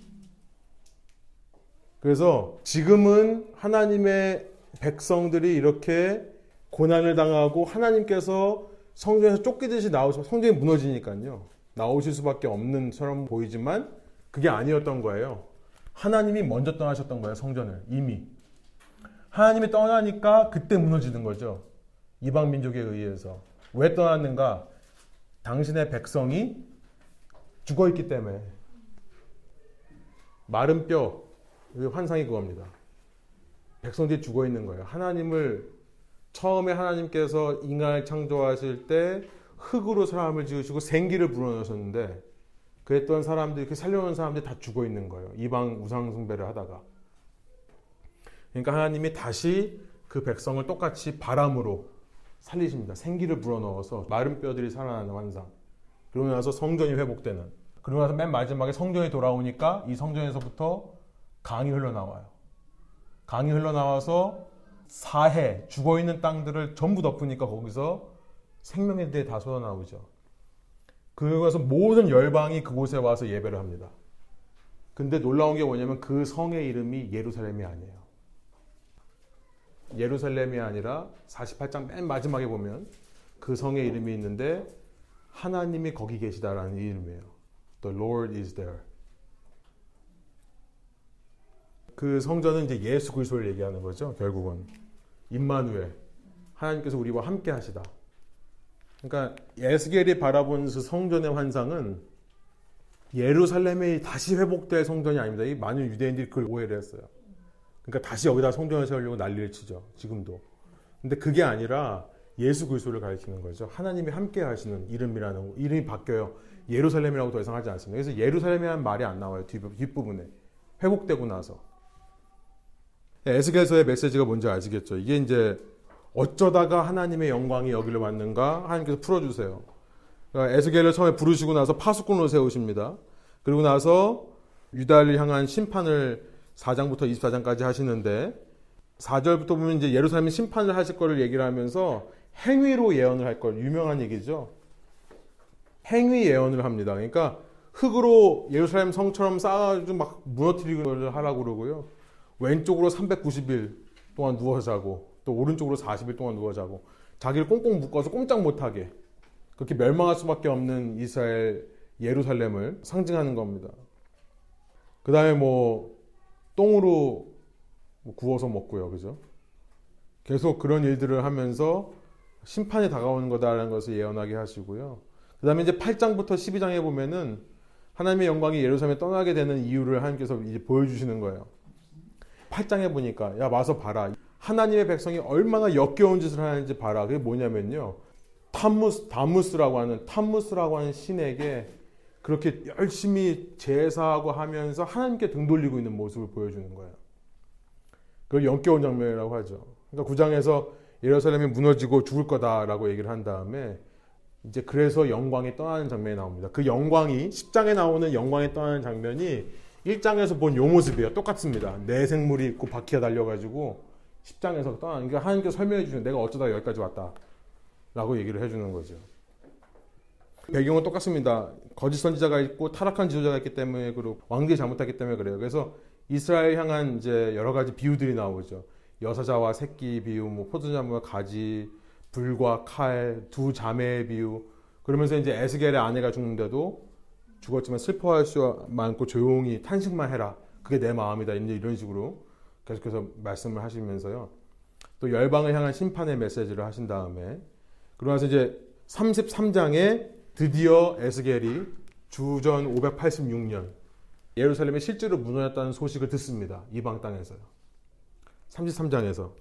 그래서 지금은 하나님의 백성들이 이렇게 고난을 당하고 하나님께서 성전에서 쫓기듯이 나오셔서 성전이 무너지니까요. 나오실 수밖에 없는 처럼 보이지만 그게 아니었던 거예요. 하나님이 먼저 떠나셨던 거예요. 성전을 이미. 하나님이 떠나니까 그때 무너지는 거죠. 이방 민족에 의해서. 왜 떠났는가? 당신의 백성이 죽어있기 때문에. 마른 뼈. 환상이 그겁니다. 백성들이 죽어있는 거예요. 하나님을 처음에 하나님께서 인간을 창조하실 때 흙으로 사람을 지으시고 생기를 불어넣으셨는데 그랬던 사람들이, 그 살려놓은 사람들이 다 죽어있는 거예요. 이방 우상 숭배를 하다가. 그러니까 하나님이 다시 그 백성을 똑같이 바람으로 살리십니다. 생기를 불어넣어서 마른 뼈들이 살아나는 환상. 그러고 나서 성전이 회복되는. 그러고 나서 맨 마지막에 성전이 돌아오니까 이 성전에서부터 강이 흘러나와요. 강이 흘러나와서 사해, 죽어있는 땅들을 전부 덮으니까 거기서 생명의 대에 다 쏟아나오죠. 그래서 모든 열방이 그곳에 와서 예배를 합니다. 근데 놀라운 게 뭐냐면 그 성의 이름이 예루살렘이 아니에요. 예루살렘이 아니라 48장 맨 마지막에 보면 그 성의 이름이 있는데 하나님이 거기 계시다라는 이름이에요. The Lord is there. 그 성전은 이제 예수 그리스도를 얘기하는 거죠. 결국은 임마누엘, 하나님께서 우리와 함께 하시다. 그러니까 에스겔이 바라본 그 성전의 환상은 예루살렘이 다시 회복될 성전이 아닙니다. 이 많은 유대인들이 그걸 오해를 했어요. 그러니까 다시 여기다 성전을 세우려고 난리를 치죠. 지금도. 근데 그게 아니라 예수 그리스도를 가리키는 거죠. 하나님이 함께 하시는 이름이라는, 이름이 바뀌어요. 예루살렘이라고 더 이상 하지 않습니다. 그래서 예루살렘이라는 말이 안 나와요. 뒷부분에. 회복되고 나서. 에스겔서의 메시지가 뭔지 아시겠죠? 이게 이제 어쩌다가 하나님의 영광이 여기를 왔는가? 하나님께서 풀어주세요. 그러니까 에스겔을 처음에 부르시고 나서 파수꾼으로 세우십니다. 그리고 나서 유다를 향한 심판을 4장부터 24장까지 하시는데 4절부터 보면 이제 예루살렘이 심판을 하실 거를 얘기를 하면서 행위로 예언을 할 걸, 유명한 얘기죠. 행위 예언을 합니다. 그러니까 흙으로 예루살렘 성처럼 쌓아가지고 막 무너뜨리고 하라고 그러고요. 왼쪽으로 390일 동안 누워 자고 또 오른쪽으로 40일 동안 누워 자고 자기를 꽁꽁 묶어서 꼼짝 못하게 그렇게 멸망할 수밖에 없는 이스라엘 예루살렘을 상징하는 겁니다. 그 다음에 뭐 똥으로 구워서 먹고요. 그죠? 계속 그런 일들을 하면서 심판이 다가오는 거다라는 것을 예언하게 하시고요. 그 다음에 이제 8장부터 12장에 보면은 하나님의 영광이 예루살렘에 떠나게 되는 이유를 하나님께서 이제 보여주시는 거예요. 8장에 보니까 야 와서 봐라. 하나님의 백성이 얼마나 역겨운 짓을 하는지 봐라. 그게 뭐냐면요. 다무스라고 하는 신에게 그렇게 열심히 제사하고 하면서 하나님께 등 돌리고 있는 모습을 보여주는 거예요. 그걸 역겨운 장면이라고 하죠. 그러니까 9장에서 예루살렘이 무너지고 죽을 거다라고 얘기를 한 다음에 이제 그래서 영광이 떠나는 장면이 나옵니다. 그 영광이 10장에 나오는 영광이 떠나는 장면이 1장에서 본 요 모습이에요. 똑같습니다. 내 생물이 있고 바퀴가 달려가지고 10장에서 떠나는 게 하나님께서 설명해 주시는, 내가 어쩌다 여기까지 왔다 라고 얘기를 해주는 거죠. 배경은 똑같습니다. 거짓 선지자가 있고 타락한 지도자가 있기 때문에, 그리고 왕들이 잘못했기 때문에 그래요. 그래서 이스라엘 향한 이제 여러 가지 비유들이 나오죠. 여사자와 새끼 비유, 뭐 포도나무와 가지, 불과 칼, 두 자매의 비유. 그러면서 이제 에스겔의 아내가 죽는데도 죽었지만 슬퍼할 수 많고 조용히 탄식만 해라. 그게 내 마음이다. 이런 식으로 계속해서 말씀을 하시면서요. 또 열방을 향한 심판의 메시지를 하신 다음에 그러면서 이제 33장에 드디어 에스겔이 주전 586년 예루살렘이 실제로 무너졌다는 소식을 듣습니다. 이방 땅에서요. 33장에서.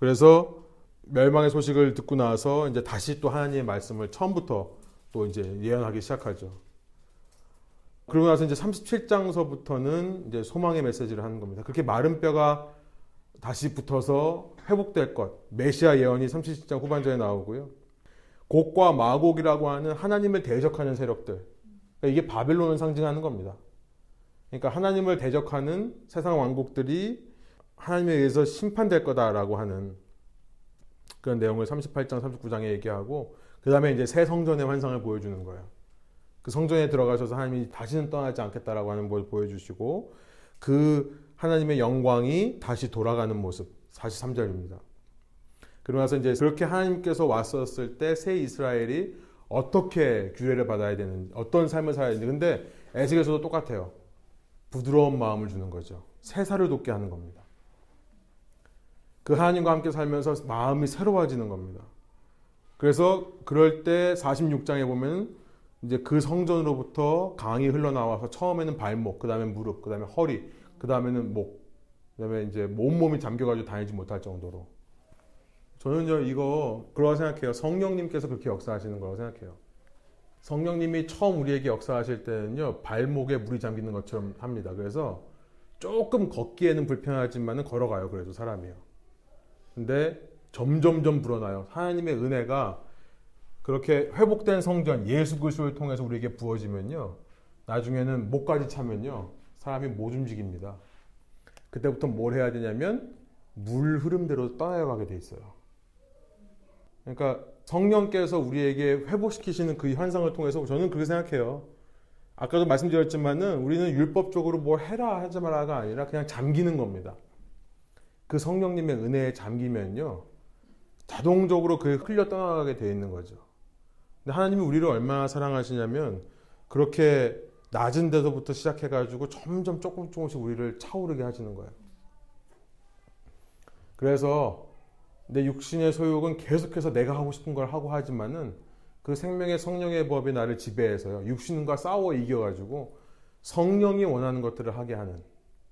그래서 멸망의 소식을 듣고 나서 이제 다시 또 하나님의 말씀을 처음부터 또 이제 예언하기 시작하죠. 그러고 나서 이제 37장서부터는 이제 소망의 메시지를 하는 겁니다. 그렇게 마른 뼈가 다시 붙어서 회복될 것. 메시아 예언이 37장 후반전에 나오고요. 곡과 마곡이라고 하는 하나님을 대적하는 세력들. 그러니까 이게 바벨론을 상징하는 겁니다. 그러니까 하나님을 대적하는 세상 왕국들이 하나님에 의해서 심판될 거다라고 하는 그런 내용을 38장, 39장에 얘기하고, 그 다음에 이제 새 성전의 환상을 보여주는 거예요. 그 성전에 들어가셔서 하나님이 다시는 떠나지 않겠다라고 하는 걸 보여주시고, 그 하나님의 영광이 다시 돌아가는 모습, 43절입니다. 그러고 나서 이제 그렇게 하나님께서 왔었을 때 새 이스라엘이 어떻게 규례를 받아야 되는지, 어떤 삶을 살아야 되는지. 근데 에스겔서도 똑같아요. 부드러운 마음을 주는 거죠. 새 살을 돋게 하는 겁니다. 그 하나님과 함께 살면서 마음이 새로워지는 겁니다. 그래서 그럴 때 46장에 보면 이제 그 성전으로부터 강이 흘러나와서 처음에는 발목, 그 다음에 무릎, 그 다음에 허리, 그 다음에는 목, 그 다음에 이제 온몸이 잠겨가지고 다니지 못할 정도로. 저는 이거 그러고 생각해요. 성령님께서 그렇게 역사하시는 거라고 생각해요. 성령님이 처음 우리에게 역사하실 때는요, 발목에 물이 잠기는 것처럼 합니다. 그래서 조금 걷기에는 불편하지만 걸어가요. 그래도 사람이요. 근데 점점점 불어나요. 하나님의 은혜가 그렇게 회복된 성전, 예수 그리스도를 통해서 우리에게 부어지면요, 나중에는 목까지 차면요, 사람이 못 움직입니다. 그때부터 뭘 해야 되냐면 물 흐름대로 따라가게 돼 있어요. 그러니까 성령께서 우리에게 회복시키시는 그 현상을 통해서 저는 그렇게 생각해요. 아까도 말씀드렸지만은 우리는 율법적으로 뭘 해라 하지 말아가 아니라 그냥 잠기는 겁니다. 그 성령님의 은혜에 잠기면요, 자동적으로 그게 흘려 떠나가게 돼 있는 거죠. 근데 하나님이 우리를 얼마나 사랑하시냐면 그렇게 낮은 데서부터 시작해가지고 점점 조금씩 우리를 차오르게 하시는 거예요. 그래서 내 육신의 소욕은 계속해서 내가 하고 싶은 걸 하고 하지만은 그 생명의 성령의 법이 나를 지배해서요, 육신과 싸워 이겨가지고 성령이 원하는 것들을 하게 하는,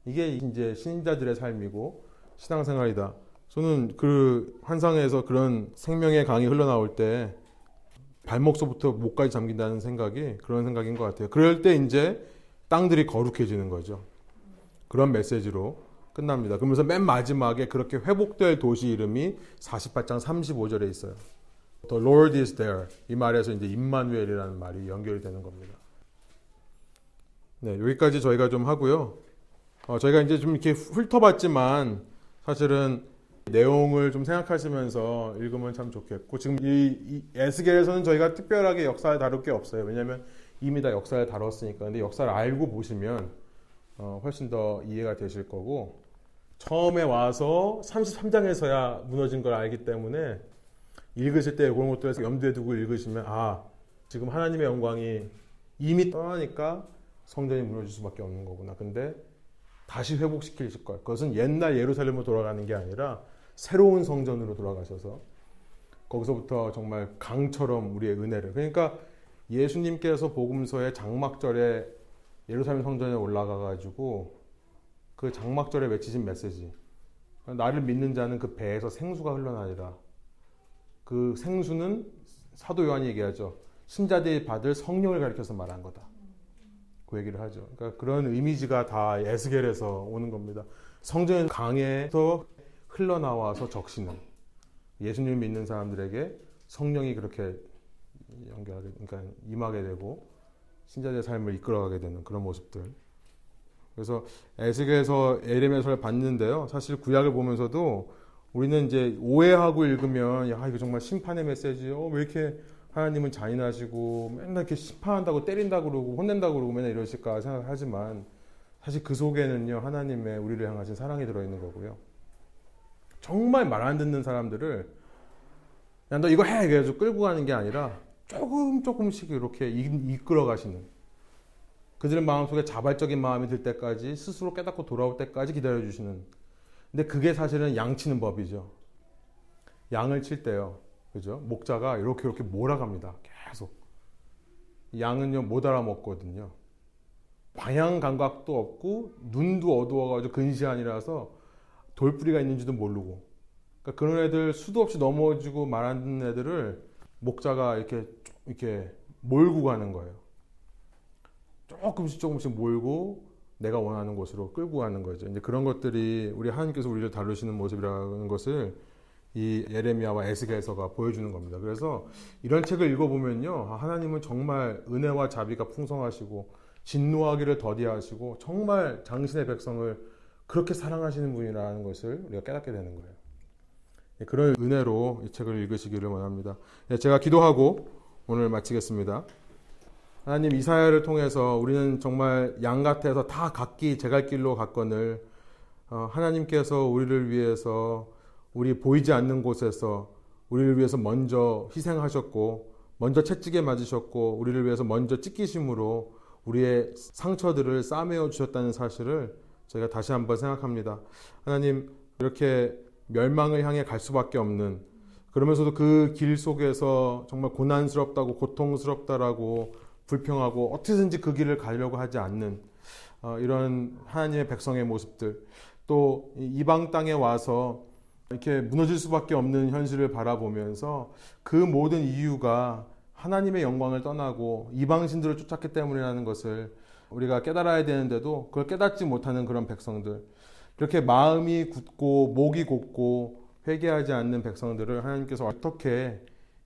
이게 이제 신자들의 삶이고 신앙생활이다. 저는 그 환상에서 그런 생명의 강이 흘러나올 때 발목서부터 목까지 잠긴다는 생각이 그런 생각인 것 같아요. 그럴 때 이제 땅들이 거룩해지는 거죠. 그런 메시지로 끝납니다. 그러면서 맨 마지막에 그렇게 회복될 도시 이름이 48장 35절에 있어요. The Lord is there. 이 말에서 이제 임마누엘이라는 말이 연결이 되는 겁니다. 네, 여기까지 저희가 좀 하고요. 저희가 이제 좀 이렇게 훑어봤지만 사실은 내용을 좀 생각하시면서 읽으면 참 좋겠고, 지금 이 에스겔에서는 저희가 특별하게 역사를 다룰 게 없어요. 왜냐하면 이미 다 역사를 다뤘으니까. 근데 역사를 알고 보시면 훨씬 더 이해가 되실 거고, 처음에 와서 33장에서야 무너진 걸 알기 때문에 읽으실 때 그런 것도 염두에 두고 읽으시면, 아, 지금 하나님의 영광이 이미 떠나니까 성전이 무너질 수밖에 없는 거구나. 근데 다시 회복시키실 것, 그것은 옛날 예루살렘으로 돌아가는 게 아니라 새로운 성전으로 돌아가셔서 거기서부터 정말 강처럼 우리의 은혜를, 그러니까 예수님께서 복음서의 장막절에 예루살렘 성전에 올라가가지고 그 장막절에 외치신 메시지, 나를 믿는 자는 그 배에서 생수가 흘러나리라. 그 생수는 사도 요한이 얘기하죠. 신자들이 받을 성령을 가리켜서 말한 거다. 그 얘기를 하죠. 그러니까 그런 이미지가 다 에스겔에서 오는 겁니다. 성전의 강에서 흘러나와서 적시는, 예수님을 믿는 사람들에게 성령이 그렇게 연결하게, 그러니까 임하게 되고 신자들의 삶을 이끌어가게 되는 그런 모습들. 그래서 에스겔에서 예레미야서를 봤는데요, 사실 구약을 보면서도 우리는 이제 오해하고 읽으면, 야, 이거 정말 심판의 메시지, 왜 이렇게 하나님은 잔인하시고 맨날 이렇게 심판한다고 때린다고 그러고 혼낸다고 그러고 맨날 이러실까 생각하지만, 사실 그 속에는요, 하나님의 우리를 향하신 사랑이 들어있는 거고요. 정말 말 안 듣는 사람들을, 야, 너 이거 해! 그래서 끌고 가는 게 아니라 조금씩 이렇게 이끌어 가시는, 그들은 마음속에 자발적인 마음이 들 때까지, 스스로 깨닫고 돌아올 때까지 기다려주시는. 근데 그게 사실은 양치는 법이죠. 양을 칠 때요, 그죠? 목자가 이렇게 몰아갑니다. 계속. 양은요, 못 알아먹거든요. 방향 감각도 없고, 눈도 어두워가지고 근시안이라서 돌뿌리가 있는지도 모르고. 그러니까 그런 애들, 수도 없이 넘어지고 말 안 듣는 애들을 목자가 이렇게 몰고 가는 거예요. 조금씩 몰고 내가 원하는 곳으로 끌고 가는 거죠. 이제 그런 것들이 우리 하나님께서 우리를 다루시는 모습이라는 것을 이 예레미야와 에스겔서가 보여주는 겁니다. 그래서 이런 책을 읽어보면요, 하나님은 정말 은혜와 자비가 풍성하시고 진노하기를 더디하시고 정말 당신의 백성을 그렇게 사랑하시는 분이라는 것을 우리가 깨닫게 되는 거예요. 그런 은혜로 이 책을 읽으시기를 원합니다. 제가 기도하고 오늘 마치겠습니다. 하나님, 이사야를 통해서 우리는 정말 양 같아서 다 각기 제갈 길로 갔거늘 하나님께서 우리를 위해서 우리 보이지 않는 곳에서 우리를 위해서 먼저 희생하셨고 먼저 채찍에 맞으셨고 우리를 위해서 먼저 찢기심으로 우리의 상처들을 싸매어 주셨다는 사실을 저희가 다시 한번 생각합니다. 하나님, 이렇게 멸망을 향해 갈 수밖에 없는, 그러면서도 그 길 속에서 정말 고난스럽다고 고통스럽다라고 불평하고 어떻게든지 그 길을 가려고 하지 않는 이런 하나님의 백성의 모습들, 또 이방 땅에 와서 이렇게 무너질 수밖에 없는 현실을 바라보면서 그 모든 이유가 하나님의 영광을 떠나고 이방신들을 쫓았기 때문이라는 것을 우리가 깨달아야 되는데도 그걸 깨닫지 못하는 그런 백성들, 이렇게 마음이 굳고 목이 곧고 회개하지 않는 백성들을 하나님께서 어떻게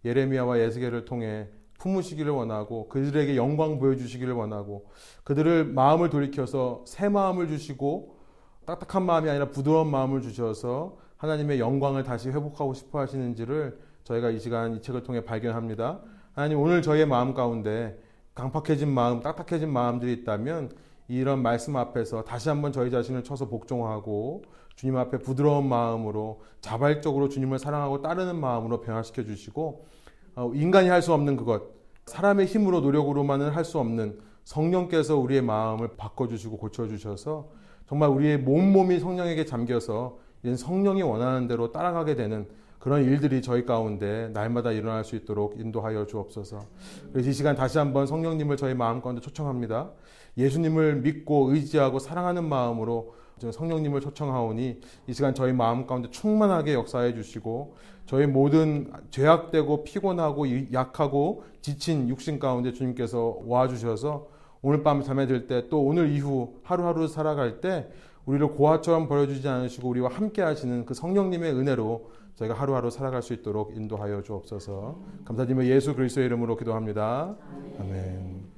예레미야와 에스겔을 통해 품으시기를 원하고 그들에게 영광 보여주시기를 원하고 그들을 마음을 돌이켜서 새 마음을 주시고 딱딱한 마음이 아니라 부드러운 마음을 주셔서 하나님의 영광을 다시 회복하고 싶어 하시는지를 저희가 이 시간 이 책을 통해 발견합니다. 하나님, 오늘 저희의 마음 가운데 강팍해진 마음, 딱딱해진 마음들이 있다면 이런 말씀 앞에서 다시 한번 저희 자신을 쳐서 복종하고 주님 앞에 부드러운 마음으로 자발적으로 주님을 사랑하고 따르는 마음으로 변화시켜 주시고 인간이 할 수 없는 그것, 사람의 힘으로 노력으로만은 할 수 없는 성령께서 우리의 마음을 바꿔주시고 고쳐주셔서 정말 우리의 몸이 성령에게 잠겨서 성령이 원하는 대로 따라가게 되는 그런 일들이 저희 가운데 날마다 일어날 수 있도록 인도하여 주옵소서. 그래서 이 시간 다시 한번 성령님을 저희 마음 가운데 초청합니다. 예수님을 믿고 의지하고 사랑하는 마음으로 성령님을 초청하오니 이 시간 저희 마음 가운데 충만하게 역사해 주시고 저희 모든 죄악되고 피곤하고 약하고 지친 육신 가운데 주님께서 와주셔서 오늘 밤 잠에 들 때 또 오늘 이후 하루하루 살아갈 때 우리를 고아처럼 버려주지 않으시고 우리와 함께 하시는 그 성령님의 은혜로 저희가 하루하루 살아갈 수 있도록 인도하여 주옵소서. 감사드리며 예수 그리스도의 이름으로 기도합니다. 아멘.